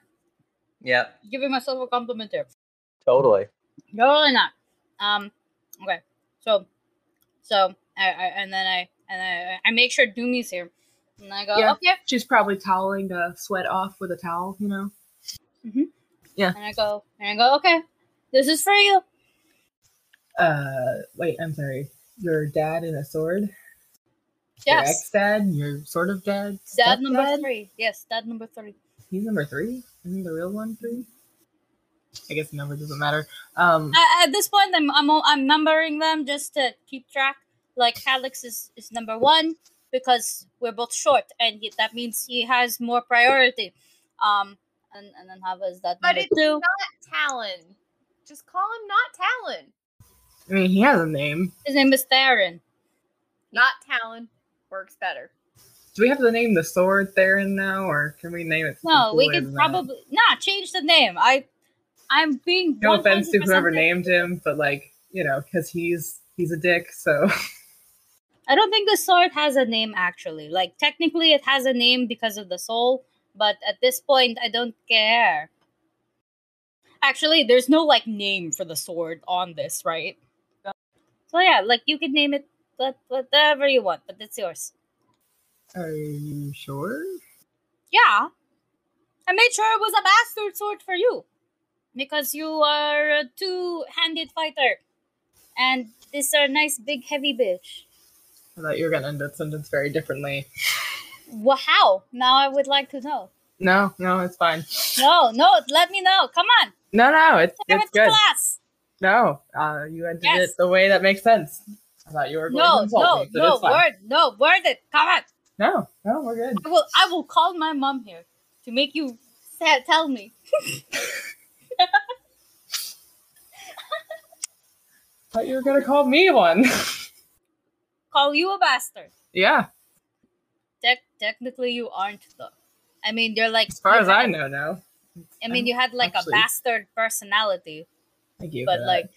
Yeah. Giving myself a compliment there. Totally not. Okay. So I make sure Dumi's here. And I go, okay. She's probably toweling the sweat off with a towel, you know? Mm-hmm. Yeah. And I go, okay, this is for you. Wait, I'm sorry. Your dad and a sword? Yes. Your ex-dad, your sort of dad? Dad number three. Yes, dad number three. He's number three? Isn't the real one three? I guess the number doesn't matter. At this point, I'm numbering them just to keep track. Like, Alex is number one because we're both short, and that means he has more priority. And then Hava is that number two. But it's not Talon. Just call him not Talon. I mean, he has a name. His name is Theron. Not Talon. Works better. Do we have to name the sword Theron now, or can we name it? No, we could probably change the name. I'm being no offense to whoever named him, but like, you know, because he's a dick. So I don't think the sword has a name actually. Like technically, it has a name because of the soul, but at this point, I don't care. Actually, there's no like name for the sword on this, right? So yeah, like you could name it whatever you want, but it's yours. Are you sure? Yeah. I made sure it was a bastard sword for you. Because you are a two-handed fighter. And this is a nice, big, heavy bitch. I thought you were going to end that sentence very differently. Well, how? Now I would like to know. No, it's fine. No, let me know. Come on. No, it's good. Class. No, you ended it the way that makes sense. I thought you were going to insult me, so it's fine. Word it. Come on. No, we're good. I will call my mom here to make you tell me. Thought you were going to call me one. Call you a bastard. Yeah. Technically, you aren't, though. I mean, you're like... As far as I know now. I mean, you had like a bastard personality. Thank you. But like...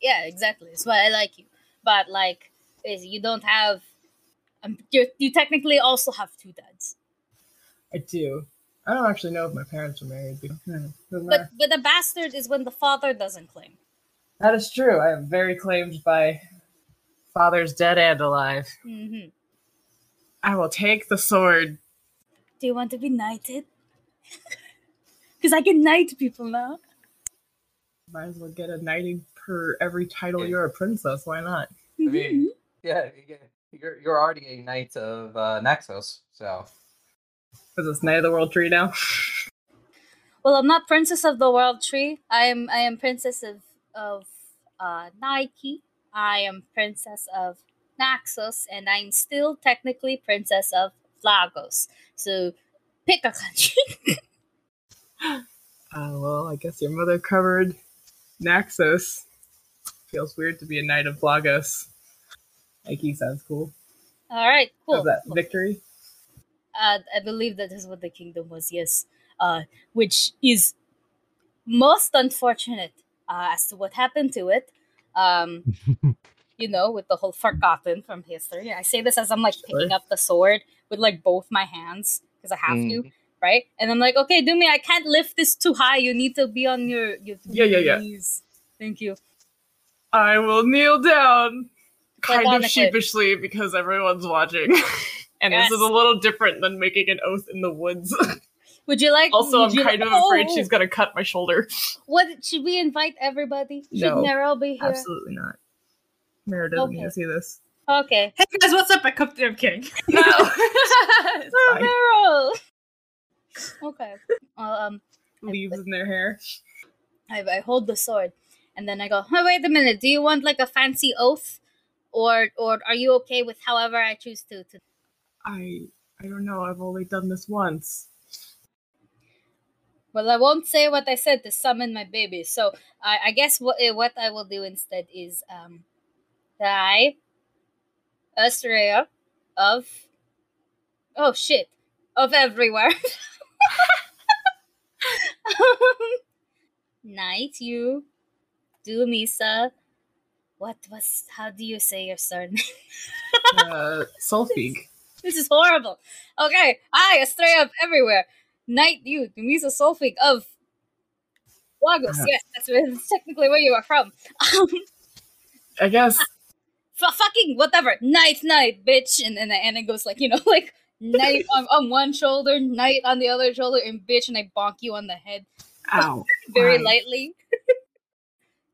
Yeah, exactly. That's why I like you. But like, you don't have... You technically also have two dads. I do. I don't actually know if my parents were married. But a bastard is when the father doesn't claim. That is true. I am very claimed by fathers dead and alive. Mm-hmm. I will take the sword. Do you want to be knighted? Because I can knight people now. Might as well get a knighting per every title. You're a princess. Why not? I mean, yeah. You're already a knight of Naxos, so... Is this Knight of the World Tree now? Well, I'm not Princess of the World Tree. I am Princess of Nike. I am Princess of Naxos, and I'm still technically Princess of Lagos. So, pick a country. Well, I guess your mother covered Naxos. Feels weird to be a Knight of Lagos. Aki sounds cool. All right, cool. Is that victory? I believe that is what the kingdom was, yes. Which is most unfortunate as to what happened to it. You know, with the whole forgotten from history. I say this as I'm like picking up the sword with like both my hands because I have to, right? And I'm like, okay, Dumi, I can't lift this too high. You need to be on your knees. Thank you. I will kneel down. Kind of sheepishly because everyone's watching. And this is a little different than making an oath in the woods. Would you like... Also, I'm kind of afraid she's going to cut my shoulder. What? Should we invite everybody? Should Mero be here? Absolutely not. Mero doesn't need to see this. Okay. Hey guys, what's up? I'm kidding. No. Oh, Mero! Okay. Leaves in their hair. I hold the sword. And then I go, oh, wait a minute. Do you want like a fancy oath? Or are you okay with however I choose to? I don't know. I've only done this once. Well, I won't say what I said to summon my baby. So I guess what I will do instead is I, Estrella, of everywhere. Knight you, Dumisa. How do you say your surname? Solfig. This is horrible. Okay, I, Estrella of everywhere. Knight you, Dumisa Solfig of Lagos. Yes, that's technically where you are from. I guess. Fucking whatever. Knight, bitch. And it goes like, you know, like knight on one shoulder, knight on the other shoulder, and bitch, and I bonk you on the head. Ow. Very lightly.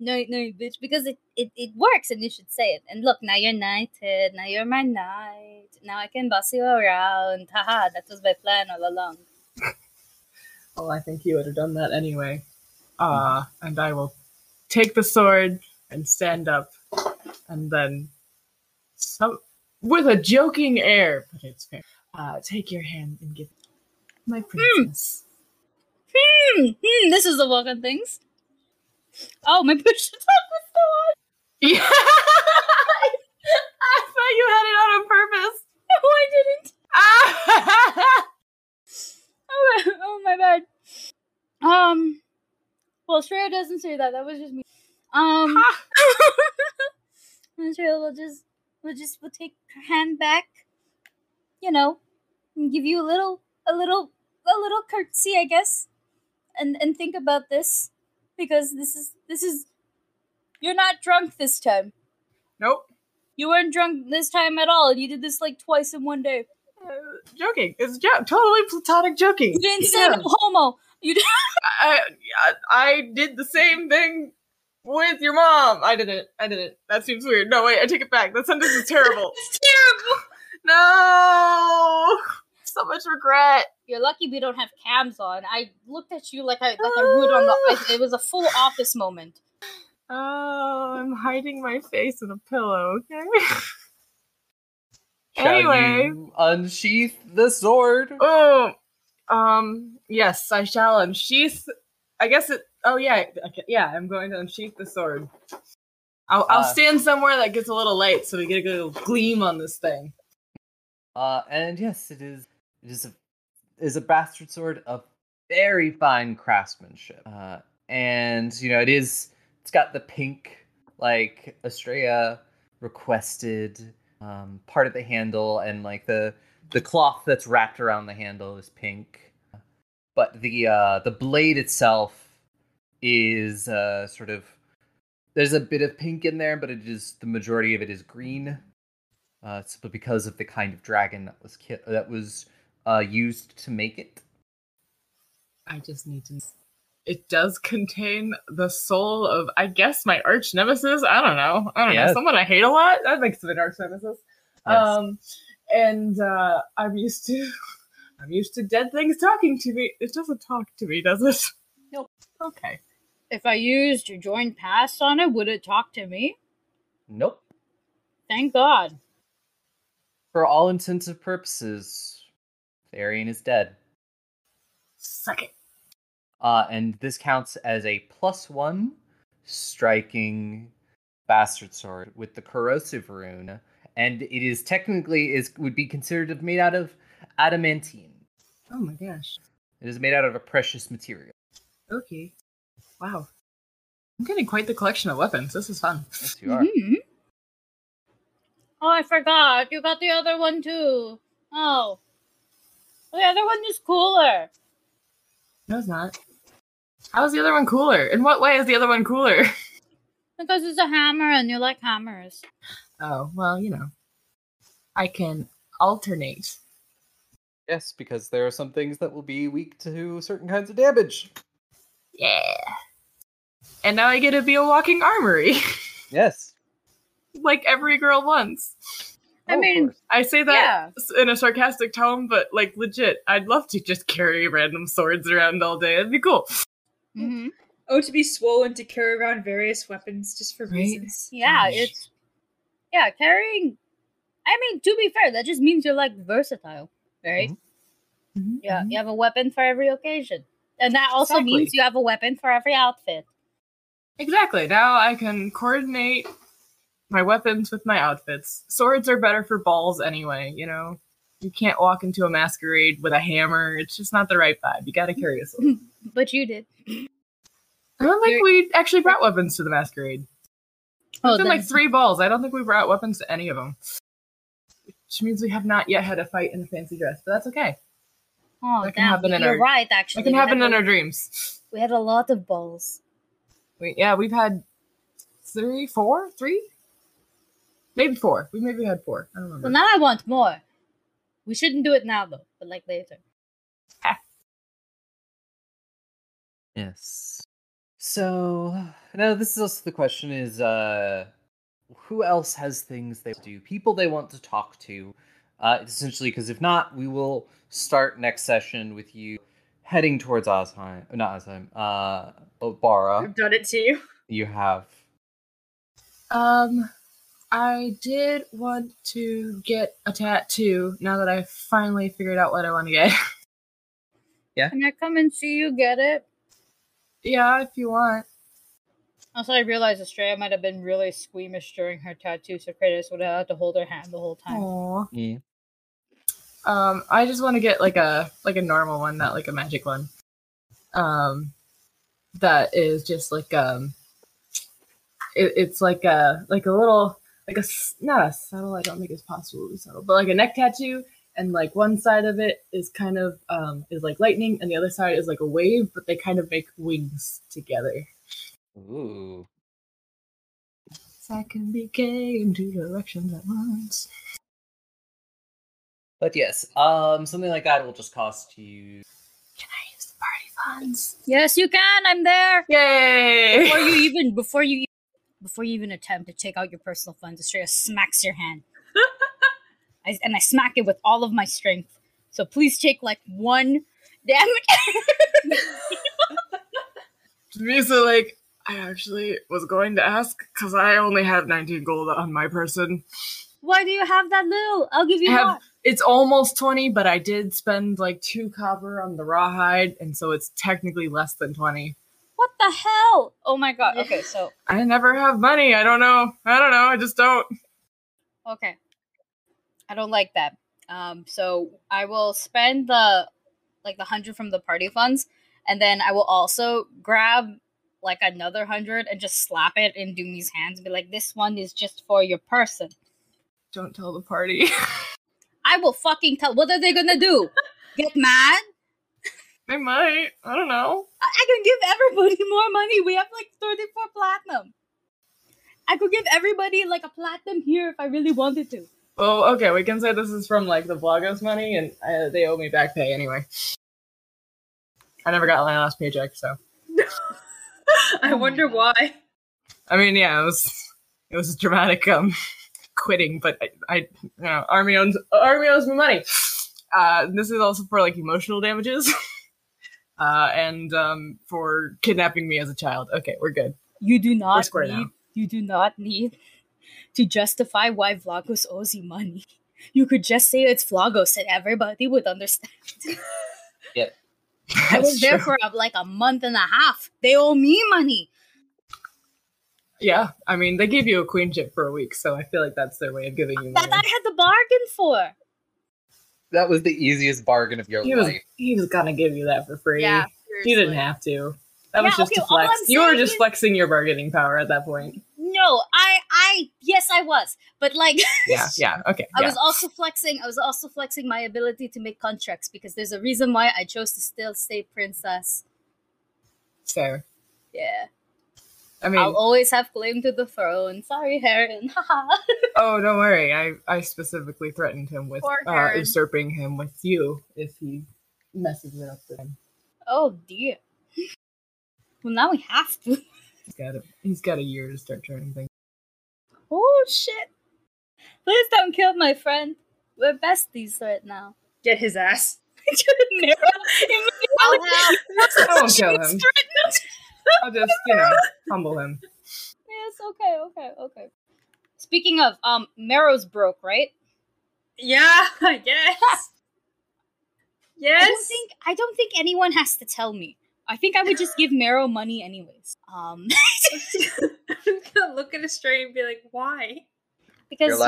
No, bitch, because it works and you should say it. And look, now you're knighted, now you're my knight, now I can boss you around. Haha, that was my plan all along. Well, I think you would have done that anyway. And I will take the sword and stand up, and then, with a joking air, but it's fair, take your hand and give it my princess. This is the welcome things. Oh, my push to talk was so on. Yeah. I thought you had it on purpose. No, I didn't. Oh my bad. Well, Estrella doesn't say that. That was just me. Estrella will take her hand back, you know, and give you a little curtsy, I guess, and think about this, because this is you're not drunk this time. Nope. You weren't drunk this time at all. You did this like twice in one day. Joking. It's totally platonic joking. You didn't say no homo. You did. I did the same thing with your mom. I didn't. That seems weird. No, wait. I take it back. That sentence is terrible. It's terrible. No. So much regret. You're lucky we don't have cams on. I looked at you like I would on the. It was a full office moment. Oh, I'm hiding my face in a pillow, okay? Anyway. You unsheath the sword. Oh, yes, I shall unsheath. I guess it, I'm going to unsheath the sword. I'll stand somewhere that gets a little light so we get a good gleam on this thing. And yes, it is a bastard sword of very fine craftsmanship. And, you know, it is... It's got the pink, like Estrella requested, part of the handle, and like the cloth that's wrapped around the handle is pink, but the blade itself is sort of, there's a bit of pink in there, but it is, the majority of it is green, simply because of the kind of dragon that was used to make it. I just need to. It does contain the soul of, I guess, my arch nemesis. I don't know. Someone I hate a lot. That makes it an arch nemesis. Yes. And I'm used to dead things talking to me. It doesn't talk to me, does it? Nope. Okay. If I used join pass on it, would it talk to me? Nope. Thank God. For all intents and purposes, Arian is dead. Suck it. And this counts as a +1 striking bastard sword with the corrosive rune, and it is technically would be considered made out of adamantine. Oh my gosh! It is made out of a precious material. Okay, wow! I'm getting quite the collection of weapons. This is fun. Yes, you are. Mm-hmm. Oh, I forgot. You got the other one too. Oh, the other one is cooler. No, it's not. How is the other one cooler? In what way is the other one cooler? Because it's a hammer and you like hammers. Oh, well, you know. I can alternate. Yes, because there are some things that will be weak to certain kinds of damage. Yeah. And now I get to be a walking armory. Yes. Like every girl wants. I say that in a sarcastic tone, but, like, legit, I'd love to just carry random swords around all day. That'd be cool. Mm-hmm. Oh, to be swollen to carry around various weapons just for reasons. Yeah, yeah, carrying... I mean, to be fair, that just means you're, like, versatile, right? Mm-hmm. Yeah, you have a weapon for every occasion. And that also means you have a weapon for every outfit. Exactly. Now I can coordinate... my weapons with my outfits. Swords are better for balls anyway, you know? You can't walk into a masquerade with a hammer. It's just not the right vibe. You gotta carry a sword. But you did. I don't think we actually brought weapons to the masquerade. Oh, it's been like 3 balls. I don't think we brought weapons to any of them. Which means we have not yet had a fight in a fancy dress, but that's okay. Oh, that can happen in our... right, actually. It can happen in our dreams. We had a lot of balls. We've had 3? Maybe 4. We maybe had 4. I don't remember. Well, now I want more. We shouldn't do it now, though. But, like, later. Yes. So, now this is also the question is, who else has things they do? People they want to talk to. Essentially, because if not, we will start next session with you heading towards Ozheim. Not Ozheim. Obara. I've done it to you. You have. I did want to get a tattoo now that I finally figured out what I want to get. Yeah? Can I come and see you get it? Yeah, if you want. Also, I realized Estrella might have been really squeamish during her tattoo, so Kratos would have had to hold her hand the whole time. Aww. Yeah. I just want to get like a normal one, not like a magic one. That is just like it's like a little like a not a saddle. I don't think it's possible to saddle, but like a neck tattoo, and like one side of it is kind of is like lightning, and the other side is like a wave, but they kind of make wings together. Ooh. So I can be gay in two directions at once. But yes, something like that will just cost you... Can I use the party funds? Yes, you can! I'm there! Yay! Before you even attempt to take out your personal funds, Estrella smacks your hand. I smack it with all of my strength. So please take, like, one damage. Dumisa, like, I actually was going to ask, because I only have 19 gold on my person. Why do you have that little? I'll give you half. It's almost 20, but I did spend like 2 copper on the rawhide, and so it's technically less than 20. What the hell? Oh my god. Okay, so I never have money. I don't know. I just don't. Okay. I don't like that. So I will spend the 100 from the party funds, and then I will also grab like another 100 and just slap it in Doomy's hands and be like, this one is just for your person. Don't tell the party. I will fucking tell. What are they gonna do? Get mad? They might. I don't know. I can give everybody more money. We have like 34 platinum. I could give everybody like a platinum here if I really wanted to. Well, okay. We can say this is from like the Vlogos money, and they owe me back pay anyway. I never got my last paycheck, so. I wonder why. I mean, yeah, it was a dramatic quitting, but I you know, army owes me money. This is also for like emotional damages, and for kidnapping me as a child. Okay, we're good. You do not need to justify why Vlogos owes you money. You could just say it's Vlogos, and everybody would understand. Yep. I was there for like a month and a half. They owe me money. Yeah, I mean, they gave you a queenship for a week, so I feel like that's their way of giving you money. That I had the bargain for. That was the easiest bargain of your life. He was gonna give you that for free. Yeah, seriously. You didn't have to. That was just a flex. You were just flexing your bargaining power at that point. No, yes, I was. But like... yeah, okay. I was also flexing my ability to make contracts, because there's a reason why I chose to still stay princess. Fair. Yeah. I mean, I'll always have claim to the throne. Sorry, Heron. Oh, don't worry. I specifically threatened him with usurping him with you if he messes it up with him. Oh, dear. Well, now we have to. He's got a year to start turning things. Oh, shit. Please don't kill my friend. We're besties right now. Get his ass. Mero. Don't kill him. I'll just, humble him. Yes, okay. Speaking of, Mero's broke, right? Yeah, I guess. Yes. I don't think anyone has to tell me. I think I would just give Mero money anyways. I'm gonna look at Estrella and be like, why? Because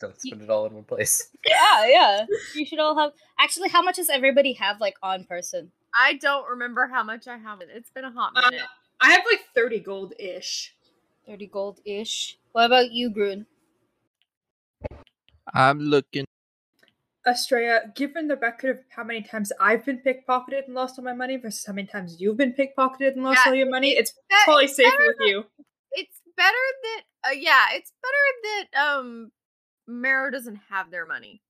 don't spend it all in one place. Yeah. You should all have... Actually, how much does everybody have, like, on person? I don't remember how much I have. It's been a hot minute. I have like 30 gold-ish. What about you, Groon? I'm looking. Estrella, given the record of how many times I've been pickpocketed and lost all my money versus how many times you've been pickpocketed and lost all your money, it's probably safer with you. It's better that, Mero doesn't have their money.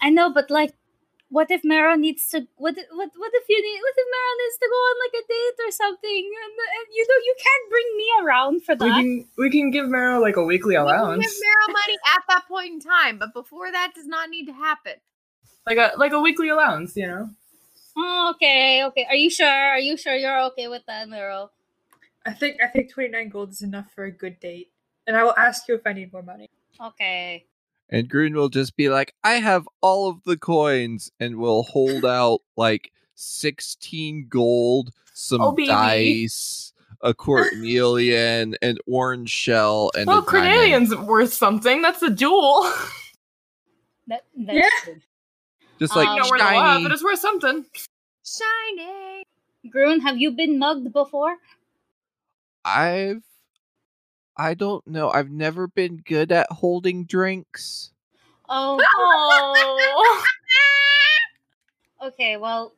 I know, but like, what if Mero needs to? What if Mero needs to go on like a date or something? And you can't bring me around for that. We can give Mero like a weekly allowance. We can give Mero money at that point in time, but before that does not need to happen. Like a weekly allowance, you know. Oh, okay. Are you sure you're okay with that, Mero? I think 29 gold is enough for a good date, and I will ask you if I need more money. Okay. And Groon will just be like, I have all of the coins, and will hold out like 16 gold, some dice, a Cornelian, an orange shell, and well, Cornelian's worth something. That's a jewel. That's good. Just like shiny. Lot, but it's worth something. Shiny. Groon, have you been mugged before? I don't know. I've never been good at holding drinks. Oh. Okay, well,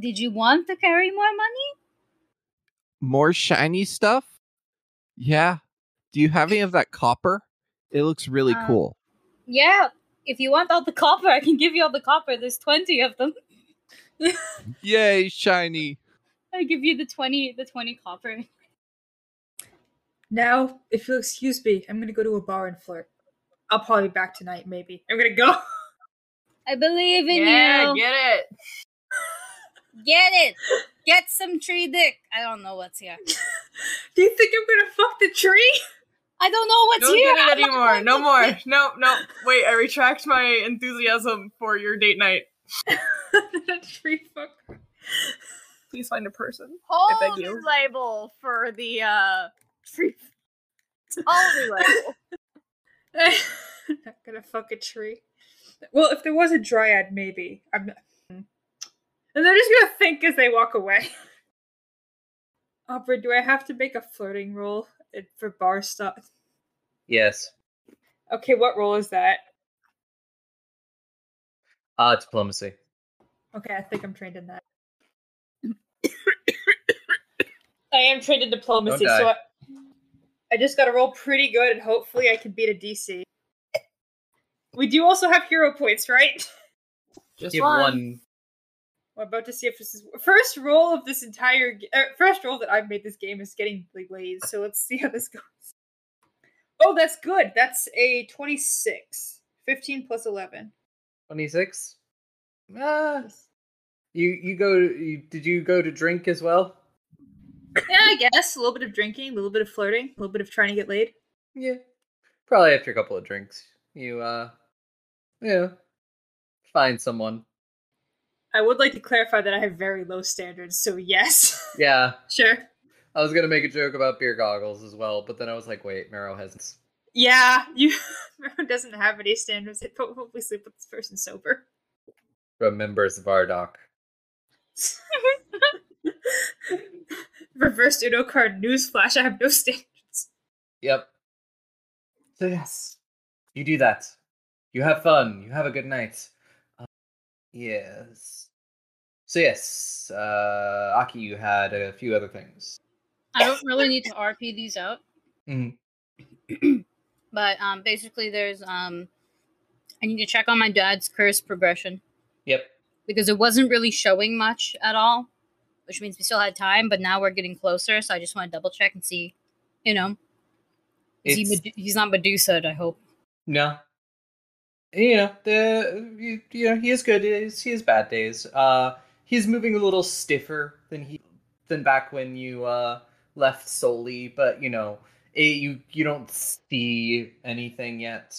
did you want to carry more money? More shiny stuff? Yeah. Do you have any of that copper? It looks really cool. Yeah. If you want all the copper, I can give you all the copper. There's 20 of them. Yay, shiny. I give you the 20 copper. Now, if you'll excuse me, I'm going to go to a bar and flirt. I'll probably be back tonight, maybe. I'm going to go. I believe in you. Yeah, get it. Get it. Get some tree dick. I don't know what's here. Do you think I'm going to fuck the tree? I don't know what's here. Don't get it anymore. No more. No. Wait, I retract my enthusiasm for your date night. That tree fucker. Please find a person. Hold the label for the tree. Hold the label. I'm not gonna fuck a tree. Well, if there was a dryad, maybe. I'm not. And they're just gonna think as they walk away. Aubrey, do I have to make a flirting roll for bar stuff? Yes. Okay, what roll is that? Diplomacy. Okay, I think I'm trained in that. I am trained in diplomacy, so I just gotta roll pretty good and hopefully I can beat a DC. We do also have hero points, right? Just one. We're about to see if this is... First roll of this entire... first roll that I've made this game is getting blazed, so let's see how this goes. Oh, that's good! That's a 26. 15 plus 11. 26? Did you go to drink as well? Yeah, I guess. A little bit of drinking, a little bit of flirting, a little bit of trying to get laid. Yeah. Probably after a couple of drinks. You, find someone. I would like to clarify that I have very low standards, so yes. Yeah. Sure. I was going to make a joke about beer goggles as well, but then I was like, wait, Mero hasn't. Yeah, Mero doesn't have any standards. I don't hopefully sleep with this person sober. Remembers Vardoc. Reversed Uno card, newsflash, I have no standards. Yep. So yes, you do that. You have fun. You have a good night. Yes. So yes, Aki, you had a few other things. I don't really need to RP these out. Mm-hmm. But basically there's, I need to check on my dad's curse progression. Yep. Because it wasn't really showing much at all, which means we still had time, but now we're getting closer, so I just want to double check and see, he's not Medusa'd, I hope. No. He is good. He has bad days. He's moving a little stiffer than back when you left Soli, but you don't see anything yet.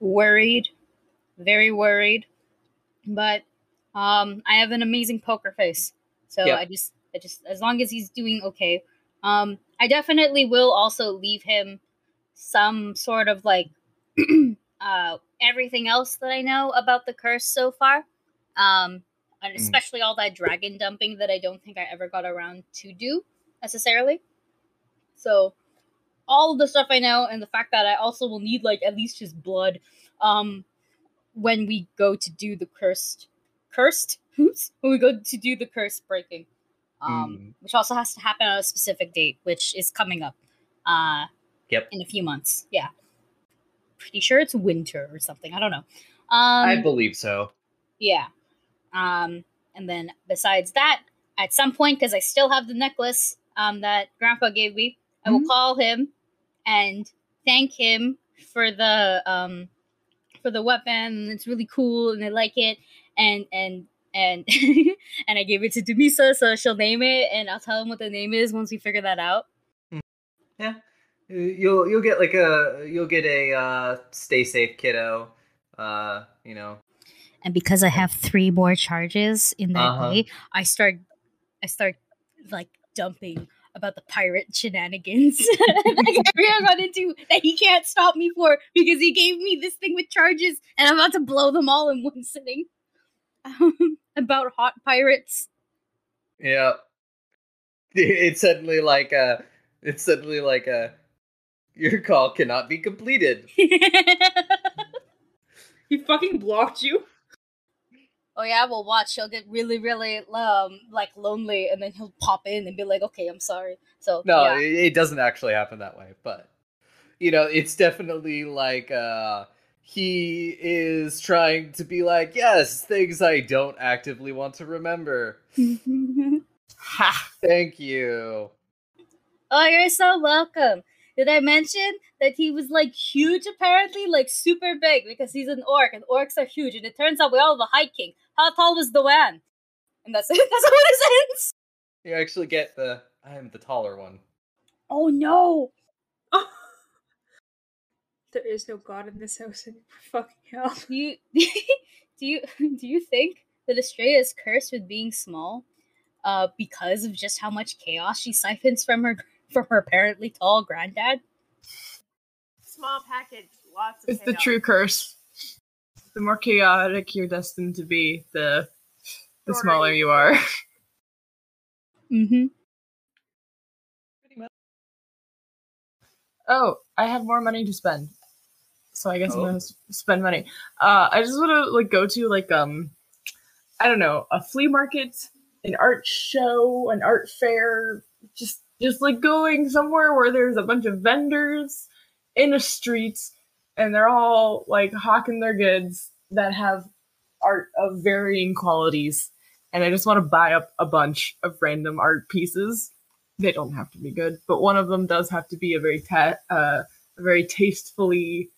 Worried, very worried, but I have an amazing poker face, so yep. I just as long as he's doing okay, I definitely will also leave him some sort of like everything else that I know about the curse so far. And especially all that dragon dumping that I don't think I ever got around to do necessarily. So all of the stuff I know and the fact that I also will need like at least his blood when we go to do the cursed? Oops. When we go to do the curse breaking. Which also has to happen on a specific date, which is coming up in a few months. Yeah. Pretty sure it's winter or something. I don't know. I believe so. Yeah. And then besides that, at some point, because I still have the necklace that Grandpa gave me, I will call him and thank him for the weapon. And it's really cool and I like it. And and I gave it to Dumisa, so she'll name it, and I'll tell him what the name is once we figure that out. Yeah, you'll get a stay safe kiddo, And because I have 3 more charges in that day, I start like dumping about the pirate shenanigans like everyone got into that he can't stop me for because he gave me this thing with charges and I'm about to blow them all in one sitting. About hot pirates. Yeah. It's suddenly like a your call cannot be completed. He fucking blocked you. Oh yeah, well watch, he'll get really, really like lonely, and then he'll pop in and be like, "Okay, I'm sorry." So no, yeah. It doesn't actually happen that way, but you know, it's definitely like he is trying to be like, "Yes, things I don't actively want to remember." Ha! Thank you. Oh, you're so welcome. Did I mention that he was, like, huge, apparently? Like, super big, because he's an orc, and orcs are huge. And it turns out we all have a high king. How tall was the one? And that's it. That's how it ends. You actually get the, I am the taller one. Oh, no. Oh. There is no god in this house. Fucking hell. Do you think that Estrella is cursed with being small? Because of just how much chaos she siphons from her apparently tall granddad. Small package, lots of chaos. It's the true curse. The more chaotic you're destined to be, the smaller you are. Mm-hmm. Pretty much. Oh, I have more money to spend. So I guess I'm gonna spend money. I just wanna like go to like I don't know, a flea market, an art show, an art fair, just like going somewhere where there's a bunch of vendors in a street and they're all like hawking their goods that have art of varying qualities. And I just want to buy up a bunch of random art pieces. They don't have to be good, but one of them does have to be a very very tastefully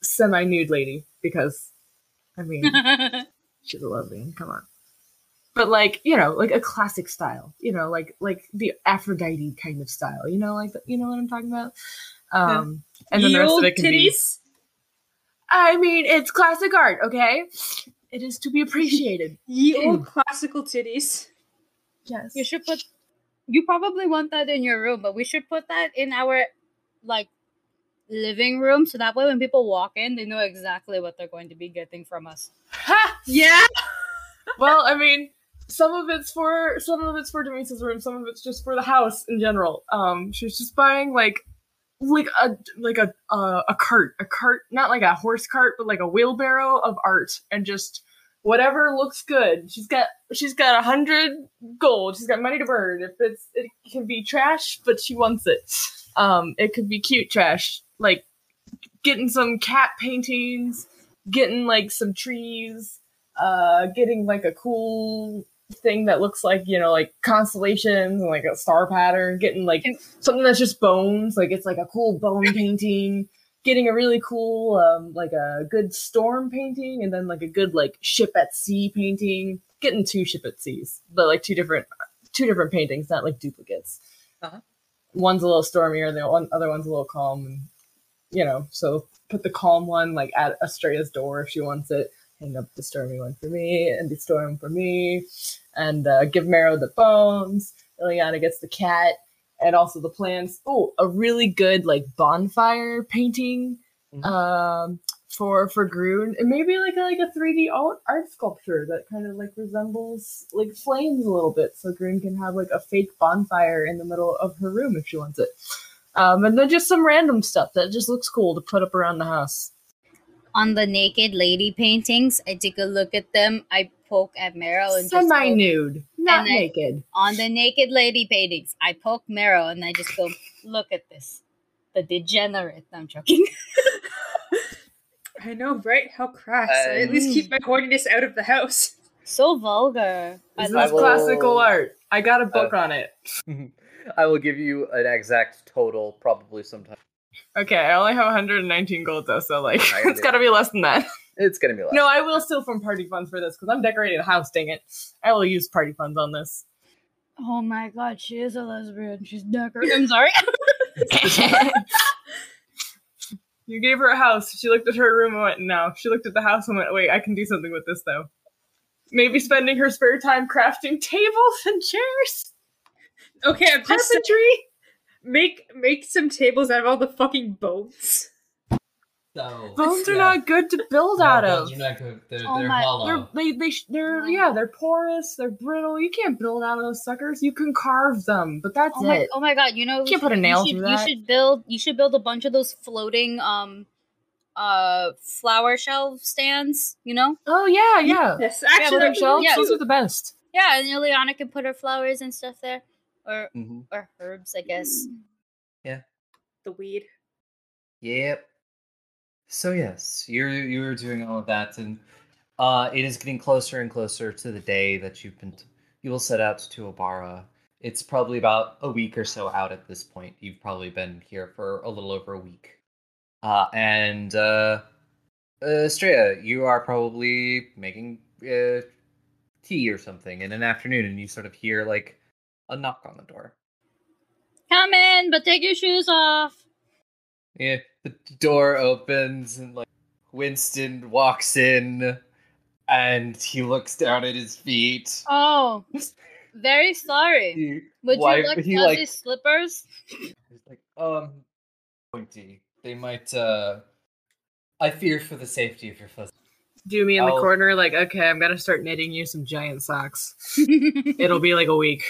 semi-nude lady because, I mean, she's a lesbian, come on. But like, you know, like a classic style, you know, like the Aphrodite kind of style, you know, like, you know what I'm talking about? And then the rest of it can be... I mean, it's classic art, okay? It is to be appreciated. Ye old classical titties. Yes. You probably want that in your room, but we should put that in our, like, living room, so that way when people walk in, they know exactly what they're going to be getting from us. Ha! Yeah! Well, I mean... Some of it's for Demisa's room. Some of it's just for the house in general. She's just buying like a cart, not like a horse cart, but like a wheelbarrow of art, and just whatever looks good. She's got 100 gold. She's got money to burn. If it can be trash, but she wants it. It could be cute trash, like getting some cat paintings, getting like some trees. Getting like a cool thing that looks like, you know, like constellations and like a star pattern, getting like something that's just bones, like it's like a cool bone painting, getting a really cool like a good storm painting, and then like a good like ship at sea painting, getting 2 ship at seas, but like two different paintings, not like duplicates. Uh-huh. One's a little stormier, the other one's a little calm, and, you know, so put the calm one like at Estrella's door if she wants it. Hang up the stormy one for me, and the storm for me, and give Mero the bones. Ileana gets the cat, and also the plants. Oh, a really good like bonfire painting for Groon, and maybe like a 3D art sculpture that kind of like resembles like flames a little bit, so Groon can have like a fake bonfire in the middle of her room if she wants it. And then just some random stuff that just looks cool to put up around the house. On the naked lady paintings, I take a look at them. I poke at Mero and semi-nude, not naked. On the naked lady paintings, I poke Mero and I just go, "Look at this, the degenerate." I'm joking. I know, right? How crass! I at least keep my horniness out of the house. So vulgar. This is classical art. I got a book on it. I will give you an exact total, probably sometime. Okay, I only have 119 gold though, so like it's gotta be less than that. It's gonna be less. No, I will steal from party funds for this because I'm decorating the house, dang it. I will use party funds on this. Oh my god, she is a lesbian. She's decorating. I'm sorry. You gave her a house. She looked at her room and went, no. She looked at the house and went, wait, I can do something with this, though. Maybe spending her spare time crafting tables and chairs. Okay, I'm just saying, make some tables out of all the fucking bones. So, bones are not good to build out of. You're not good. They're hollow. They're porous. They're brittle. You can't build out of those suckers. You can carve them, but that's it. Oh my god! You know, you can't put a nail through that. You should build a bunch of those floating flower shelf stands. You know? Oh yeah. Yes, actually, those are the best. Yeah, and Ileana can put her flowers and stuff there, or herbs, I guess. Yeah. The weed. Yep. So yes, you're doing all of that, and it is getting closer and closer to the day that you will set out to Obara. It's probably about a week or so out at this point. You've probably been here for a little over a week, and Estrella, you are probably making tea or something in an afternoon, and you sort of hear like a knock on the door. Come in, but take your shoes off. Yeah. The door opens and like Winston walks in and he looks down at his feet. Oh, very sorry. Would you look down his slippers? He's like, pointy. They might, I fear for the safety of your foot. Do me in the corner like, okay, I'm gonna start knitting you some giant socks. It'll be like a week.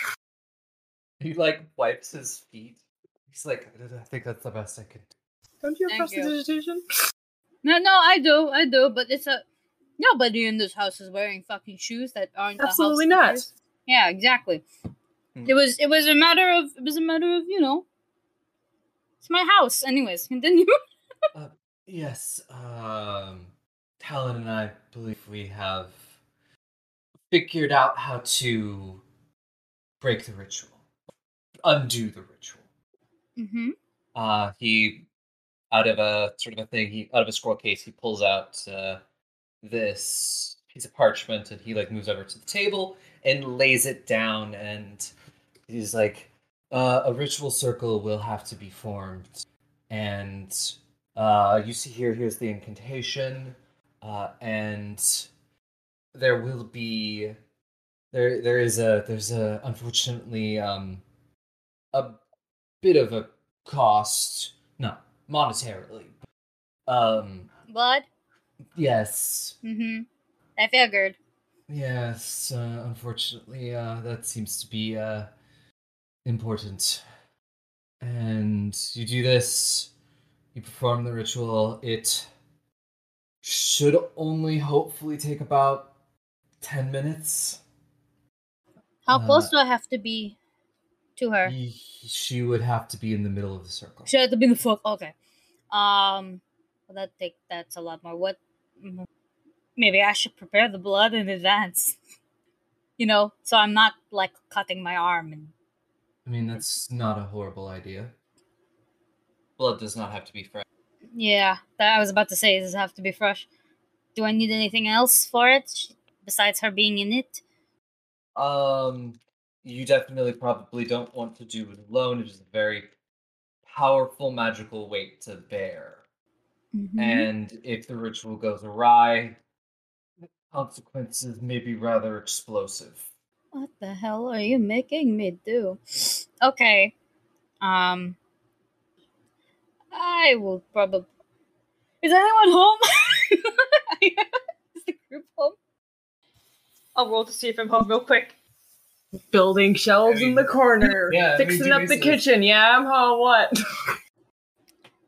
He like wipes his feet. He's like, I think that's the best I could do. Don't you have prestidigitation? No, I do, but it's nobody in this house is wearing fucking shoes that aren't absolutely the house not. Slippers. Yeah, exactly. Mm. It was a matter of it's my house, anyways. Continue. Yes, Talon and I believe we have figured out how to break the ritual, undo the ritual. Mm-hmm. Out of a scroll case, he pulls out this piece of parchment, and he like moves over to the table and lays it down. And he's like, a ritual circle will have to be formed. And you see here's the incantation, and there will be there's unfortunately a bit of a cost. No. Monetarily. Blood? Yes. Mm-hmm. I figured. Yes, unfortunately, that seems to be, important. And you do this, you perform the ritual, it should only hopefully take about 10 minutes. How close do I have to be? To her. She would have to be in the middle of the circle. She had to be in the fuck. Okay. That's a lot more. What? Maybe I should prepare the blood in advance. So I'm not like cutting my arm. That's not a horrible idea. Blood does not have to be fresh. Yeah, that I was about to say. It doesn't have to be fresh. Do I need anything else for it besides her being in it? You definitely probably don't want to do it alone. It is a very powerful magical weight to bear. Mm-hmm. And if the ritual goes awry, the consequences may be rather explosive. What the hell are you making me do? Okay. I will probably... Is anyone home? Is the group home? I'll roll to see if I'm home real quick. Building shelves in the corner, fixing up the kitchen. Yeah, I'm home. What?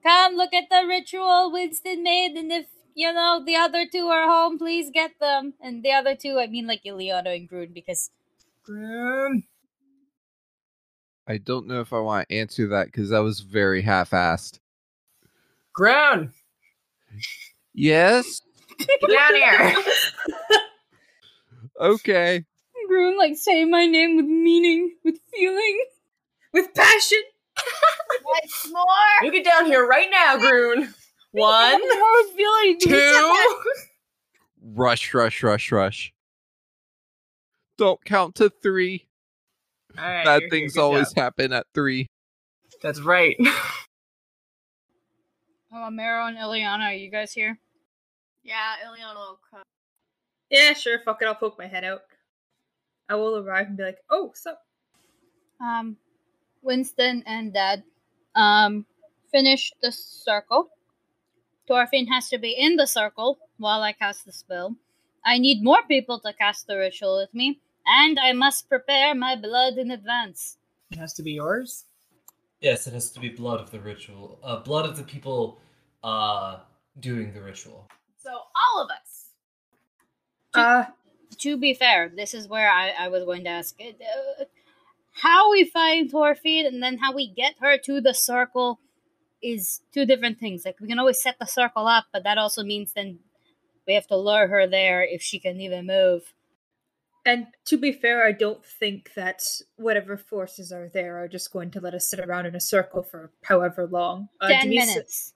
Come look at the ritual Winston made, and if the other two are home, please get them. And the other two, like Ileana and Groon, because Groon. I don't know if I want to answer that because that was very half-assed. Groon. Yes. Get down here. Okay. Groon, say my name with meaning, with feeling, with passion. Once more. You get down here right now, Groon. One, two. Rush, rush, rush, rush. Don't count to three. All right, bad things always happen at three. That's right. Mero and Ileana, are you guys here? Yeah, Ileana will come. Yeah, sure, fuck it, I'll poke my head out. I will arrive and be like, oh, sup? Winston and Dad, finish the circle. Dwarfine has to be in the circle while I cast the spell. I need more people to cast the ritual with me, and I must prepare my blood in advance. It has to be yours? Yes, it has to be blood of the ritual. Blood of the people doing the ritual. So, all of us. To be fair, this is where I was going to ask how we find Dwarfine and then how we get her to the circle is two different things. Like, we can always set the circle up, but that also means then we have to lure her there if she can even move. And to be fair, I don't think that whatever forces are there are just going to let us sit around in a circle for however long. 10 minutes.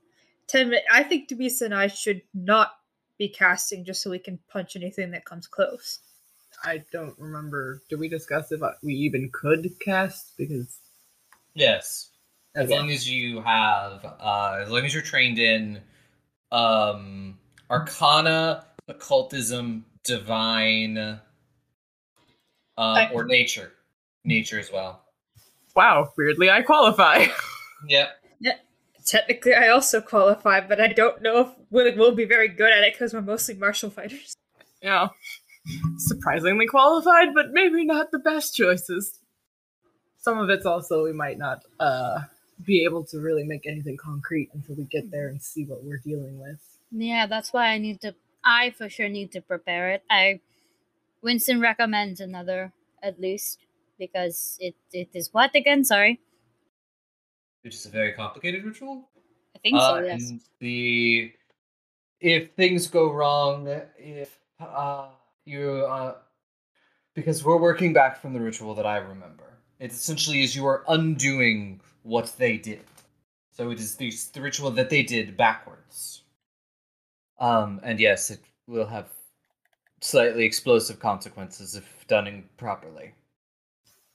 10 minutes. I think Dumisa and I should not be casting just so we can punch anything that comes close. I don't remember. Did we discuss if we even could cast? Because yes, as long as you have, as long as you're trained in Arcana, occultism, divine, or nature as well. Wow, weirdly, I qualify. Yep. Yeah. Technically, I also qualify, but I don't know if we'll be very good at it because we're mostly martial fighters. Yeah. Surprisingly qualified, but maybe not the best choices. Some of it's also we might not be able to really make anything concrete until we get there and see what we're dealing with. Yeah, that's why I for sure need to prepare it. Winston recommends another, at least, because it is what again? Sorry. Which is a very complicated ritual? I think so, yes. And if things go wrong, if because we're working back from the ritual that I remember. It essentially is you are undoing what they did. So it is the ritual that they did backwards. And yes, it will have slightly explosive consequences if done improperly.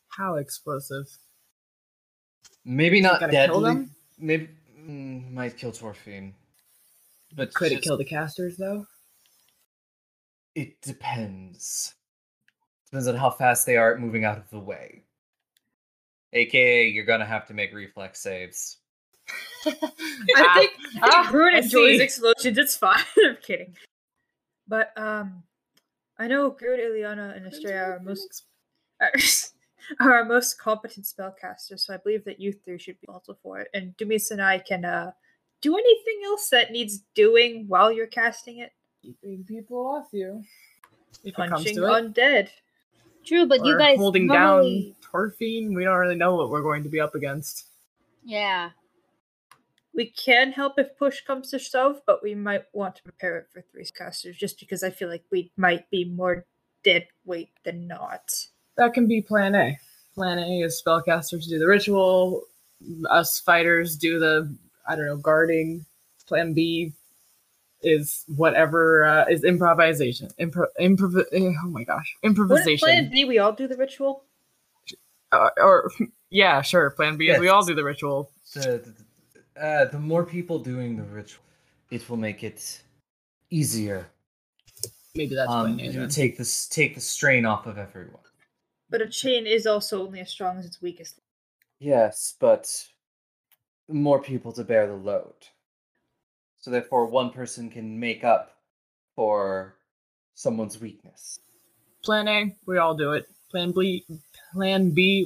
How explosive? Maybe not deadly. Kill them? Maybe might kill Dwarfine. But could it kill the casters though? It depends. Depends on how fast they are at moving out of the way. AKA, you're gonna have to make reflex saves. I think Groon enjoys explosions. It's fine. I'm kidding. But I know Groon, Ileana, and Estrella are our most competent spellcaster, so I believe that you three should be responsible for it. And Dumisa and I can do anything else that needs doing while you're casting it. Keeping people off you. Punching undead. True, but or you guys holding normally down Dwarfine. We don't really know what we're going to be up against. Yeah. We can help if push comes to shove, but we might want to prepare it for three casters, just because I feel like we might be more dead weight than not. That can be plan A. Plan A is spellcasters do the ritual, us fighters do the, guarding. Plan B is whatever, is improvisation. Improvisation. Wouldn't plan B, we all do the ritual? Yeah, sure. Plan B is we all do the ritual. The more people doing the ritual, it will make it easier. Maybe that's plan A. It will take the strain off of everyone. But a chain is also only as strong as its weakest. Yes, but more people to bear the load. So therefore, one person can make up for someone's weakness. Plan A, we all do it. Plan B,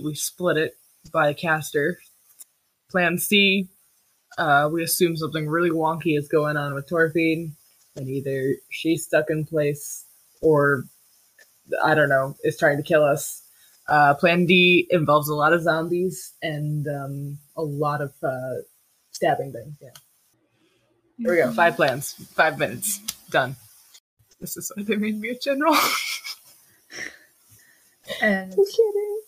we split it by a caster. Plan C, we assume something really wonky is going on with Dwarfine, and either she's stuck in place or, is trying to kill us. Plan D involves a lot of zombies and a lot of stabbing things. Yeah. Here we go. 5 plans. 5 minutes. Done. This is why they made me a general. And I'm kidding.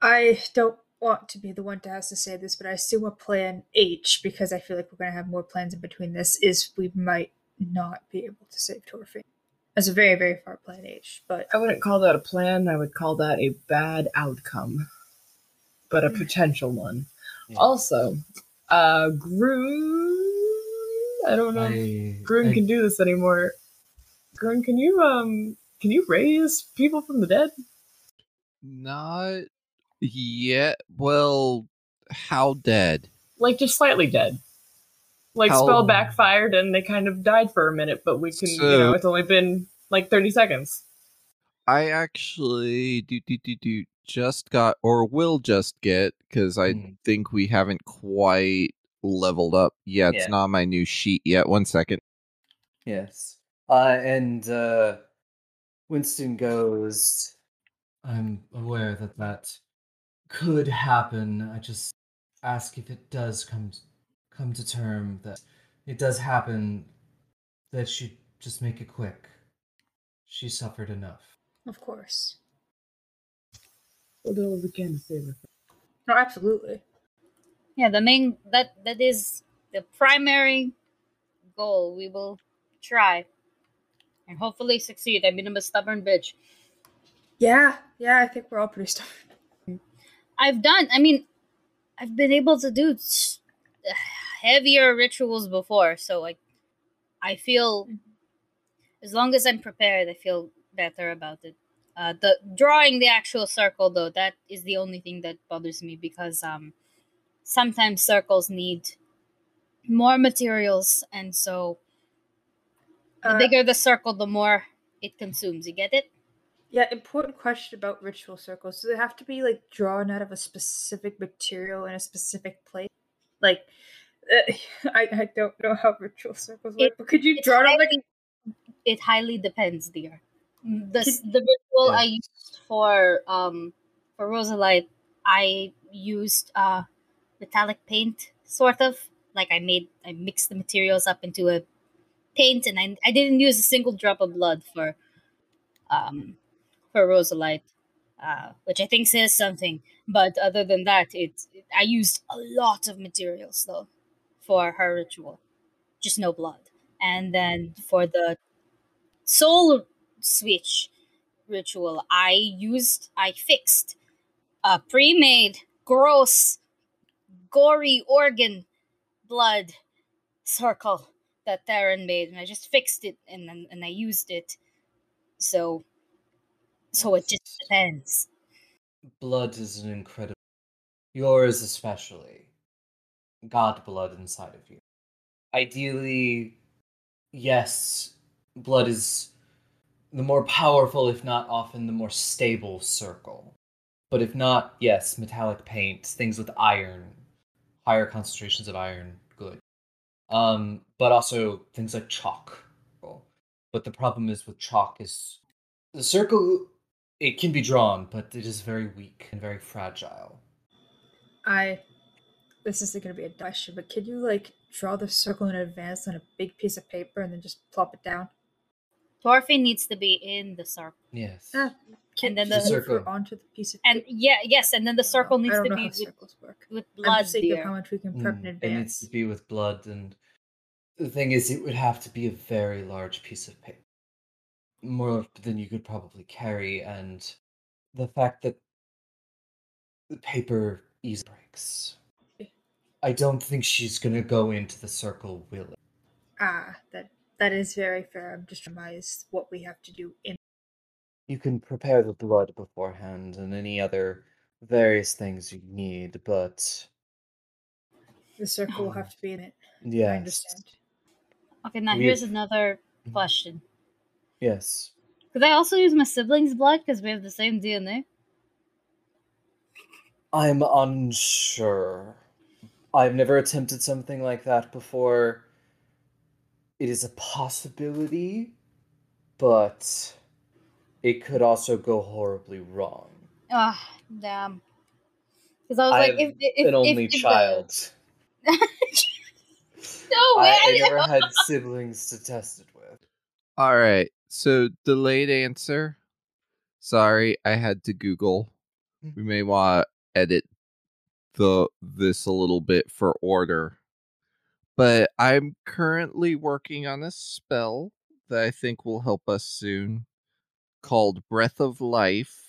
I don't want to be the one to have to say this, but I assume a plan H, because I feel like we're going to have more plans in between this, is we might not be able to save Dwarfine. That's a very, very far plan H, but I wouldn't call that a plan. I would call that a bad outcome, but a potential one. Yeah. Also, Groon I don't know if Groon can do this anymore. Groon, can you raise people from the dead? Not yet. Well, how dead? Like, just slightly dead. Like, spell backfired and they kind of died for a minute, but we can, so, you know, it's only been like 30 seconds. I actually just got, or will just get, because I think we haven't quite leveled up. Yeah, it's not on my new sheet yet. One second. Yes. And Winston goes, I'm aware that could happen. I just ask if it does come to term that it does happen, that she just make it quick. She suffered enough. Of course. We'll do all we can to save her. No, absolutely. Yeah, the main that is the primary goal. We will try and hopefully succeed. I mean, I'm a stubborn bitch. Yeah, I think we're all pretty stubborn. I've been able to do heavier rituals before, so I feel, as long as I'm prepared, I feel better about it. The drawing the actual circle, though, that is the only thing that bothers me, because sometimes circles need more materials, and so the bigger the circle, the more it consumes. You get it? Yeah, important question about ritual circles. Do they have to be, drawn out of a specific material in a specific place? Like, I don't know how ritual circles work, but could you draw it on, It highly depends, dear. The ritual I used for Rosalite, I used metallic paint, sort of. I mixed the materials up into a paint, and I didn't use a single drop of blood for Rosalite, which I think says something. But other than that, I used a lot of materials, though, for her ritual. Just no blood. And then for the soul switch ritual, I fixed a pre-made, gross, gory organ blood circle that Theron made, and I just fixed it, and I used it. So it just depends. Blood is an incredible... Yours especially. God blood inside of you. Ideally, yes, blood is the more powerful, if not often the more stable circle. But if not, yes, metallic paint, things with iron, higher concentrations of iron, good. But also things like chalk. But the problem is with chalk is the circle... It can be drawn, but it is very weak and very fragile. This isn't going to be a question, but could you, draw the circle in advance on a big piece of paper and then just plop it down? Torfin needs to be in the circle. Yes. And then the circle onto the piece of paper. And then the circle needs to be with blood. It needs to be with blood, and the thing is, it would have to be a very large piece of paper. More than you could probably carry, and the fact that the paper easily breaks. I don't think she's gonna go into the circle, will it? That is very fair. I'm just surprised what we have to do in. You can prepare the blood beforehand and any other various things you need, but the circle will have to be in it. Yeah, I understand. Okay, now here's another question. Yes. Could I also use my siblings' blood because we have the same DNA? I'm unsure. I've never attempted something like that before. It is a possibility, but it could also go horribly wrong. Ah, damn. Because I was I'm an only child. No way! I never had siblings to test it with. All right. So, delayed answer. Sorry, I had to Google. We may want to edit this a little bit for order. But I'm currently working on a spell that I think will help us soon called Breath of Life,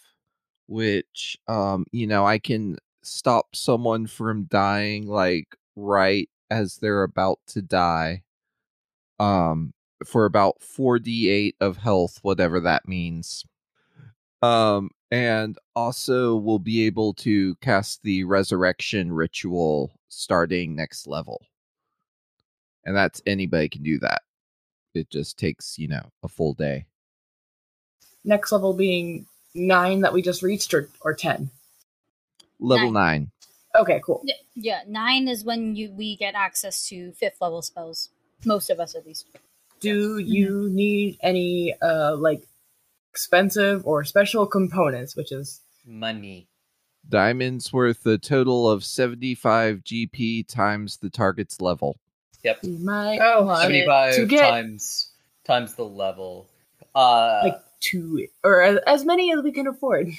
which, I can stop someone from dying, right as they're about to die. for about 4d8 of health, whatever that means. And also we'll be able to cast the resurrection ritual starting next level. And that's anybody can do that. It just takes, you know, a full day. Next level being 9 that we just reached, or 10? Level 9. Okay, cool. Yeah, 9 is when we get access to 5th level spells. Most of us, at least. Do you need any, like, expensive or special components, which is... Money. Diamonds worth a total of 75 GP times the target's level. Yep. 75 times the level. Like 2, or as many as we can afford.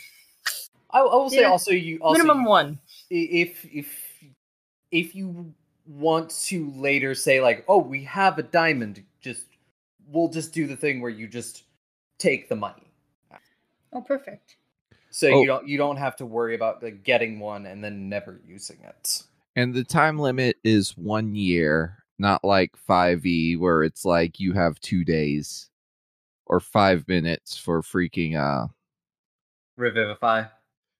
I will say also you... Also minimum 1. If you want to later say like, oh, we have a diamond, we'll just do the thing where you just take the money. Oh, perfect. You don't have to worry about like getting one and then never using it. And the time limit is 1 year, not like 5e where it's like you have 2 days or 5 minutes for freaking Revivify.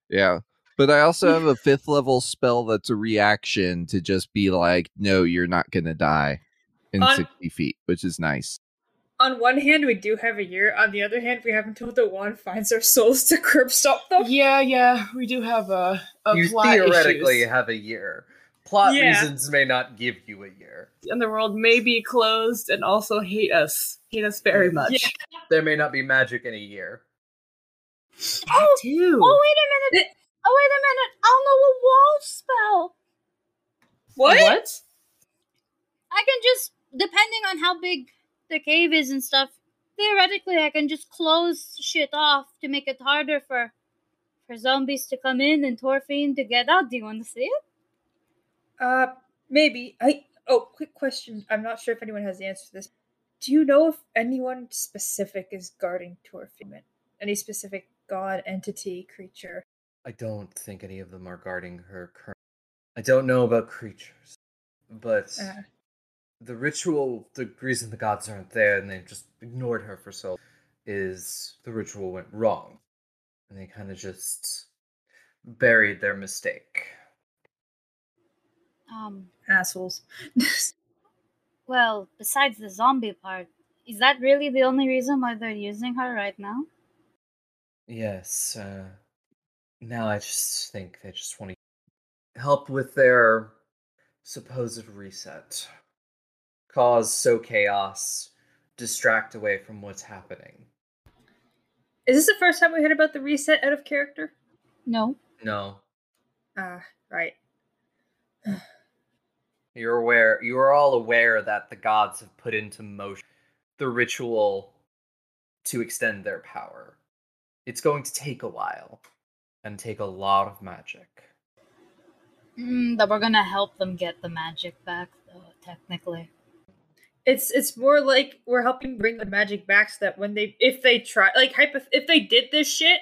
Yeah. But I also have a 5th level spell that's a reaction to just be like, no, you're not going to die in 60 feet, which is nice. On one hand, we do have a year. On the other hand, we haven't told the wand finds our souls to curb stop them. Yeah, we do have a you plot theoretically issues. Have a year. Plot reasons may not give you a year. And the world may be closed and also hate us. Hate us very much. Yeah. There may not be magic in a year. Oh, wait a minute! I'll know a wall spell! What? I can just, depending on how big the cave is and stuff, theoretically I can just close shit off to make it harder for zombies to come in and Torfin to get out. Do you want to see it? Maybe. Quick question. I'm not sure if anyone has the answer to this. Do you know if anyone specific is guarding Torfin? Any specific god, entity, creature? I don't think any of them are guarding her currently. I don't know about creatures, but the ritual, the reason the gods aren't there and they just ignored her for so long, is the ritual went wrong. And they kind of just buried their mistake. Assholes. Well, besides the zombie part, is that really the only reason why they're using her right now? Yes, now I just think they just want to help with their supposed reset. Cause chaos, distract away from what's happening. Is this the first time we heard about the reset out of character? No. Right. You are all aware that the gods have put into motion the ritual to extend their power. It's going to take a while. And take a lot of magic. That we're gonna help them get the magic back, though, technically. It's more like we're helping bring the magic back so that when if they did this shit,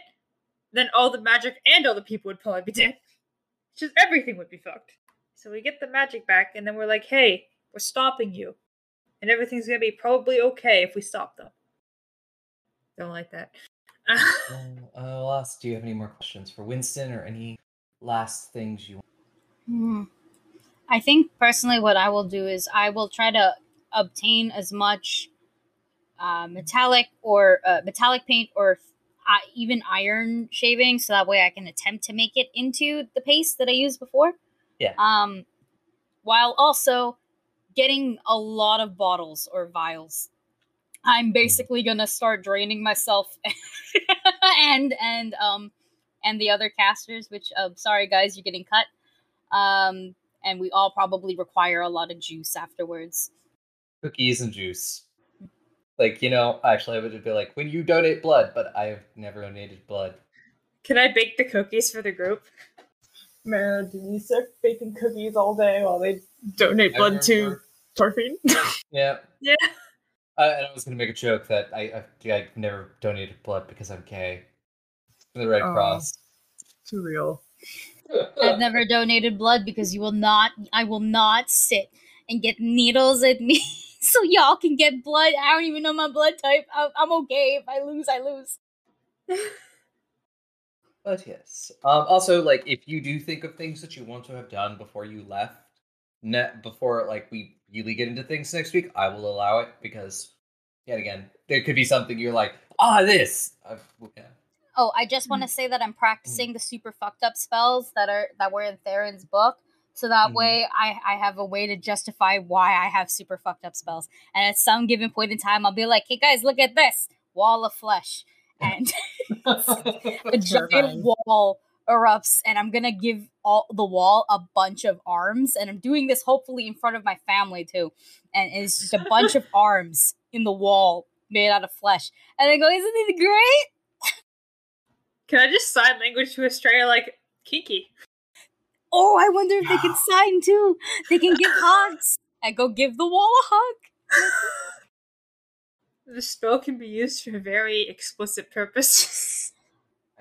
then all the magic and all the people would probably be dead. Just everything would be fucked. So we get the magic back, and then we're like, hey, we're stopping you. And everything's gonna be probably okay if we stop them. Don't like that. I'll ask, do you have any more questions for Winston or any last things you want? I think personally what I will do is I will try to obtain as much metallic paint or even iron shaving so that way I can attempt to make it into the paste that I used before. Yeah. While also getting a lot of bottles or vials. I'm basically gonna start draining myself and the other casters, which sorry guys, you're getting cut. And we all probably require a lot of juice afterwards. Cookies and juice. Like, you know, actually I would be like, when you donate blood, but I've never donated blood. Can I bake the cookies for the group? Mero, do you start baking cookies all day while they donate blood to Torfin? Yeah. I was going to make a joke that I never donated blood because I'm gay. For the Red Cross. Too real. I've never donated blood because I will not sit and get needles at me so y'all can get blood. I don't even know my blood type. I'm okay. If I lose, I lose. But yes. Also, like, if you do think of things that you want to have done before you left, before, like, we really get into things next week, I will allow it, because, yet again, there could be something you're like, this! Yeah. Oh, I just want to say that I'm practicing the super fucked up spells that were in Theron's book, so that way I have a way to justify why I have super fucked up spells. And at some given point in time, I'll be like, hey guys, look at this! Wall of flesh. And a giant wall erupts, and I'm gonna give all the wall a bunch of arms, and I'm doing this hopefully in front of my family too, and it's just a bunch of arms in the wall made out of flesh, and I go, isn't it great? Can I just sign language to Australia like Kiki? Oh, I wonder if they can sign too. They can give hugs. I go give the wall a hug. The spell can be used for very explicit purposes.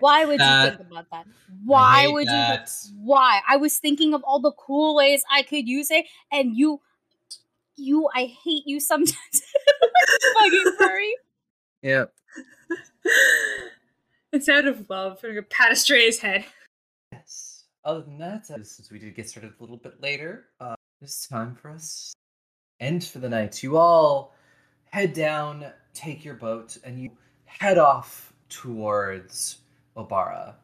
Why would you think about that? Why would that. You? Why? I was thinking of all the cool ways I could use it, and you, I hate you sometimes. Fucking furry. Yeah. It's out of love. I'm gonna pat Astrea's head. Yes. Other than that, since we did get started a little bit later, it's time for us to end for the night. You all head down, take your boat, and you head off towards Obara.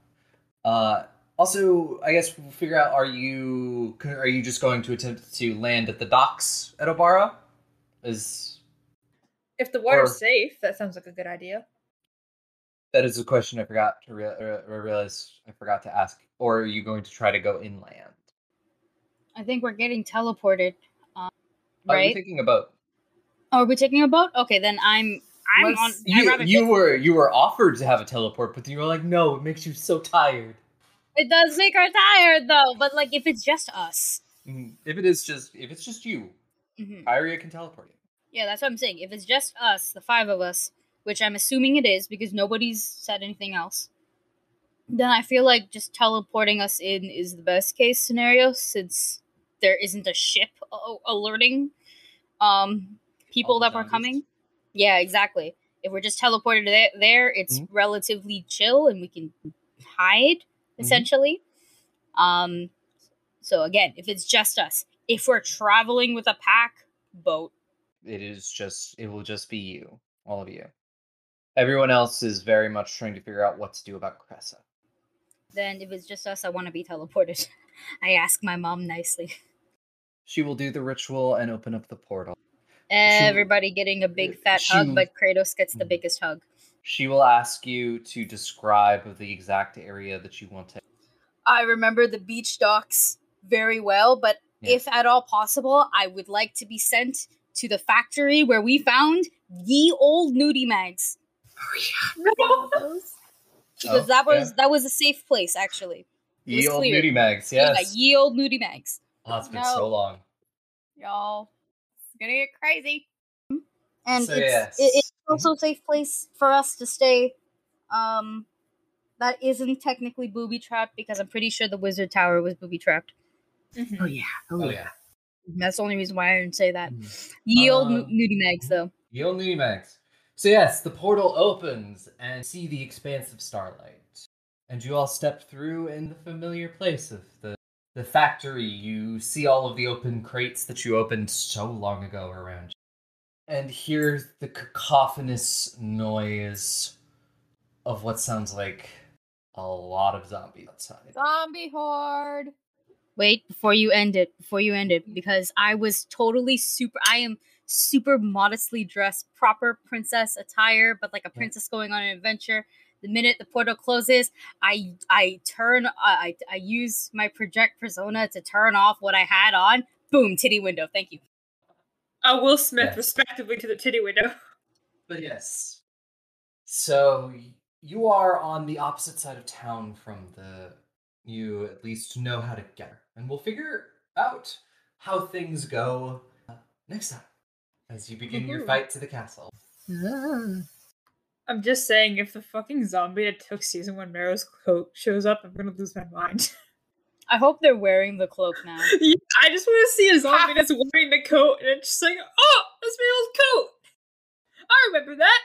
Also, I guess we'll figure out, are you just going to attempt to land at the docks at Obara? If the water's safe, that sounds like a good idea. That is a question I forgot to realize I forgot to ask. Or are you going to try to go inland? I think we're getting teleported, right? We're taking a boat. Oh, are we taking a boat? Okay, then I'm on. You were offered to have a teleport, but then you were like, no, it makes you so tired. It does make her tired, though. But like, if it's just us, if it's just you, Iria can teleport you. Yeah, that's what I'm saying. If it's just us, the five of us, which I'm assuming it is because nobody's said anything else, then I feel like just teleporting us in is the best case scenario, since there isn't a ship alerting. People that were coming? Yeah, exactly. If we're just teleported there, it's relatively chill and we can hide, essentially. So again, if it's just us. If we're traveling with a pack boat, it will just be you, all of you. Everyone else is very much trying to figure out what to do about Cressa. Then if it's just us, I want to be teleported. I ask my mom nicely. She will do the ritual and open up the portal. Everybody getting a big fat hug, but Kratos gets the biggest hug. She will ask you to describe the exact area that you want to. I remember the beach docks very well, but if at all possible, I would like to be sent to the factory where we found ye old nudie mags. Oh, yeah. Because that was a safe place, actually. Ye old nudie mags, yes. Yeah, ye old nudie mags. Oh, it's been so long. Y'all. Gonna get crazy, and so, it's also a safe place for us to stay. That isn't technically booby trapped because I'm pretty sure the Wizard Tower was booby trapped. Oh yeah, oh yeah. That's the only reason why I didn't say that. Ye old nudie mags, though. Ye old nudie mags. So yes, the portal opens and see the expanse of starlight, and you all step through in the familiar place of the factory. You see all of the open crates that you opened so long ago around you. And hear the cacophonous noise of what sounds like a lot of zombies outside. Zombie horde! Wait, before you end it, because I was totally I am super modestly dressed, proper princess attire, but like a princess going on an adventure. The minute the portal closes, I use my project persona to turn off what I had on. Boom, titty window. Thank you. Will Smith, respectively, to the titty window. But yes. So you are on the opposite side of town from you at least know how to get her. And we'll figure out how things go next time as you begin your fight to the castle. I'm just saying, if the fucking zombie that took season 1 Mero's cloak shows up, I'm gonna lose my mind. I hope they're wearing the cloak now. Yeah, I just want to see a zombie that's wearing the coat, and it's just like, oh, a was my old coat. I remember that.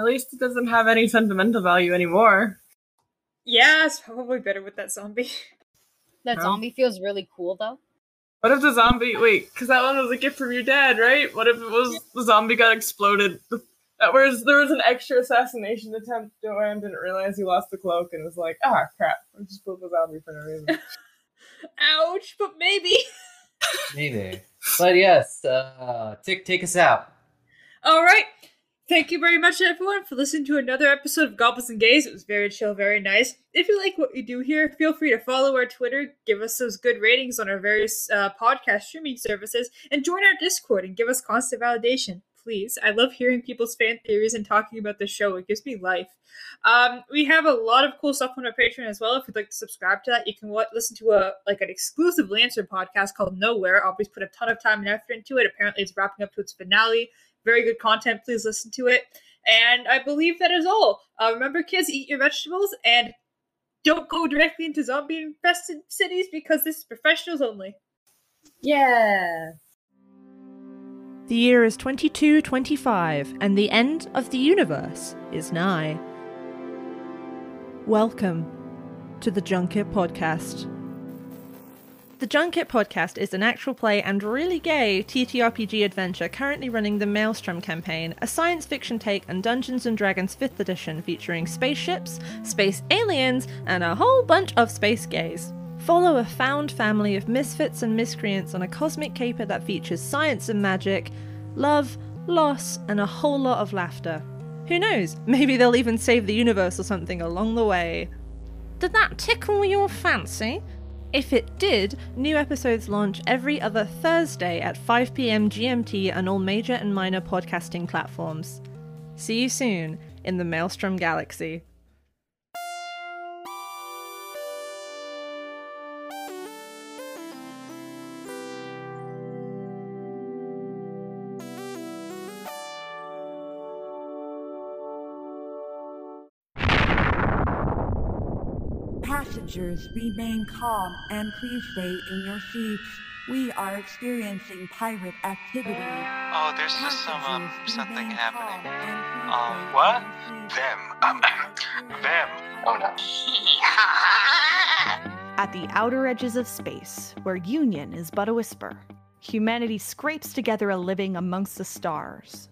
At least it doesn't have any sentimental value anymore. Yeah, it's probably better with that zombie. That zombie feels really cool, though. What if the zombie... Wait, because that one was a gift from your dad, right? What if it was the zombie got exploded? Whereas there was an extra assassination attempt. Joanne didn't realize he lost the cloak and was like, ah, crap. I just pulled the zombie for no reason. Ouch, but maybe. Maybe. But yes, Tick, take us out. All right. Thank you very much, everyone, for listening to another episode of Goblets and Gaze. It was very chill, very nice. If you like what you do here, feel free to follow our Twitter, give us those good ratings on our various podcast streaming services, and join our Discord and give us constant validation, please. I love hearing people's fan theories and talking about the show. It gives me life. We have a lot of cool stuff on our Patreon as well. If you'd like to subscribe to that, you can listen to an exclusive Lancer podcast called Nowhere. I always put a ton of time and effort into it. Apparently, it's wrapping up to its finale. Very good content. Please listen to it. And I believe that is all. Remember, kids, eat your vegetables and don't go directly into zombie-infested cities because this is professionals only. Yeah. The year is 2225 and the end of the universe is nigh. Welcome to the Junkit Podcast. The Junkit Podcast is an actual play and really gay TTRPG adventure currently running the Maelstrom campaign, a science fiction take on Dungeons & Dragons 5th edition featuring spaceships, space aliens, and a whole bunch of space gays. Follow a found family of misfits and miscreants on a cosmic caper that features science and magic, love, loss, and a whole lot of laughter. Who knows, maybe they'll even save the universe or something along the way. Did that tickle your fancy? If it did, new episodes launch every other Thursday at 5 PM GMT on all major and minor podcasting platforms. See you soon in the Maelstrom Galaxy. Passengers, remain calm and please stay in your seats. We are experiencing pirate activity. Oh, there's just something happening. What? Them. Them. Oh no. At the outer edges of space, where union is but a whisper, humanity scrapes together a living amongst the stars.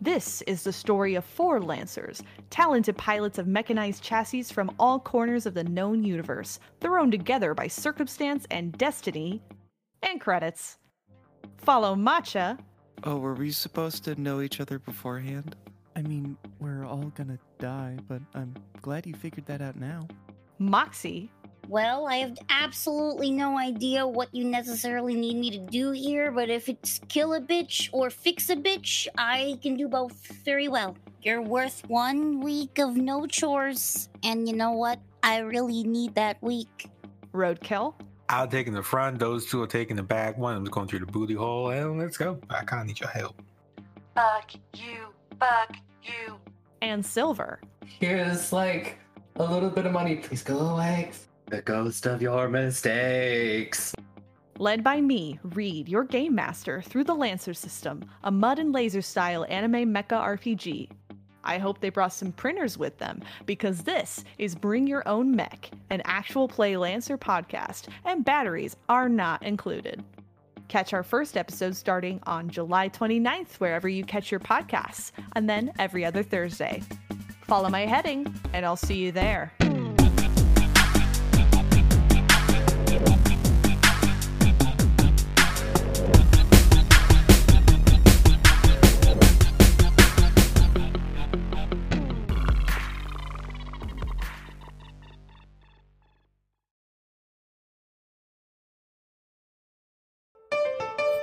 This is the story of four Lancers, talented pilots of mechanized chassis from all corners of the known universe, thrown together by circumstance and destiny, and credits. Follow Matcha. Oh, were we supposed to know each other beforehand? I mean, we're all gonna die, but I'm glad you figured that out now. Moxie. Well, I have absolutely no idea what you necessarily need me to do here, but if it's kill a bitch or fix a bitch, I can do both very well. You're worth 1 week of no chores, and you know what? I really need that week. Roadkill? I'll take in the front, those two are taking the back, one of them's going through the booty hole, and let's go. I kind of need your help. Fuck you, and Silver. Here's, like, a little bit of money. Please go away. The ghost of your mistakes. Led by me, Reed, your game master, through the Lancer system, a mud and laser style anime mecha RPG. I hope they brought some printers with them, because this is Bring Your Own Mech, an actual play Lancer podcast, and batteries are not included. Catch our first episode starting on July 29th, wherever you catch your podcasts, and then every other Thursday. Follow my heading, and I'll see you there.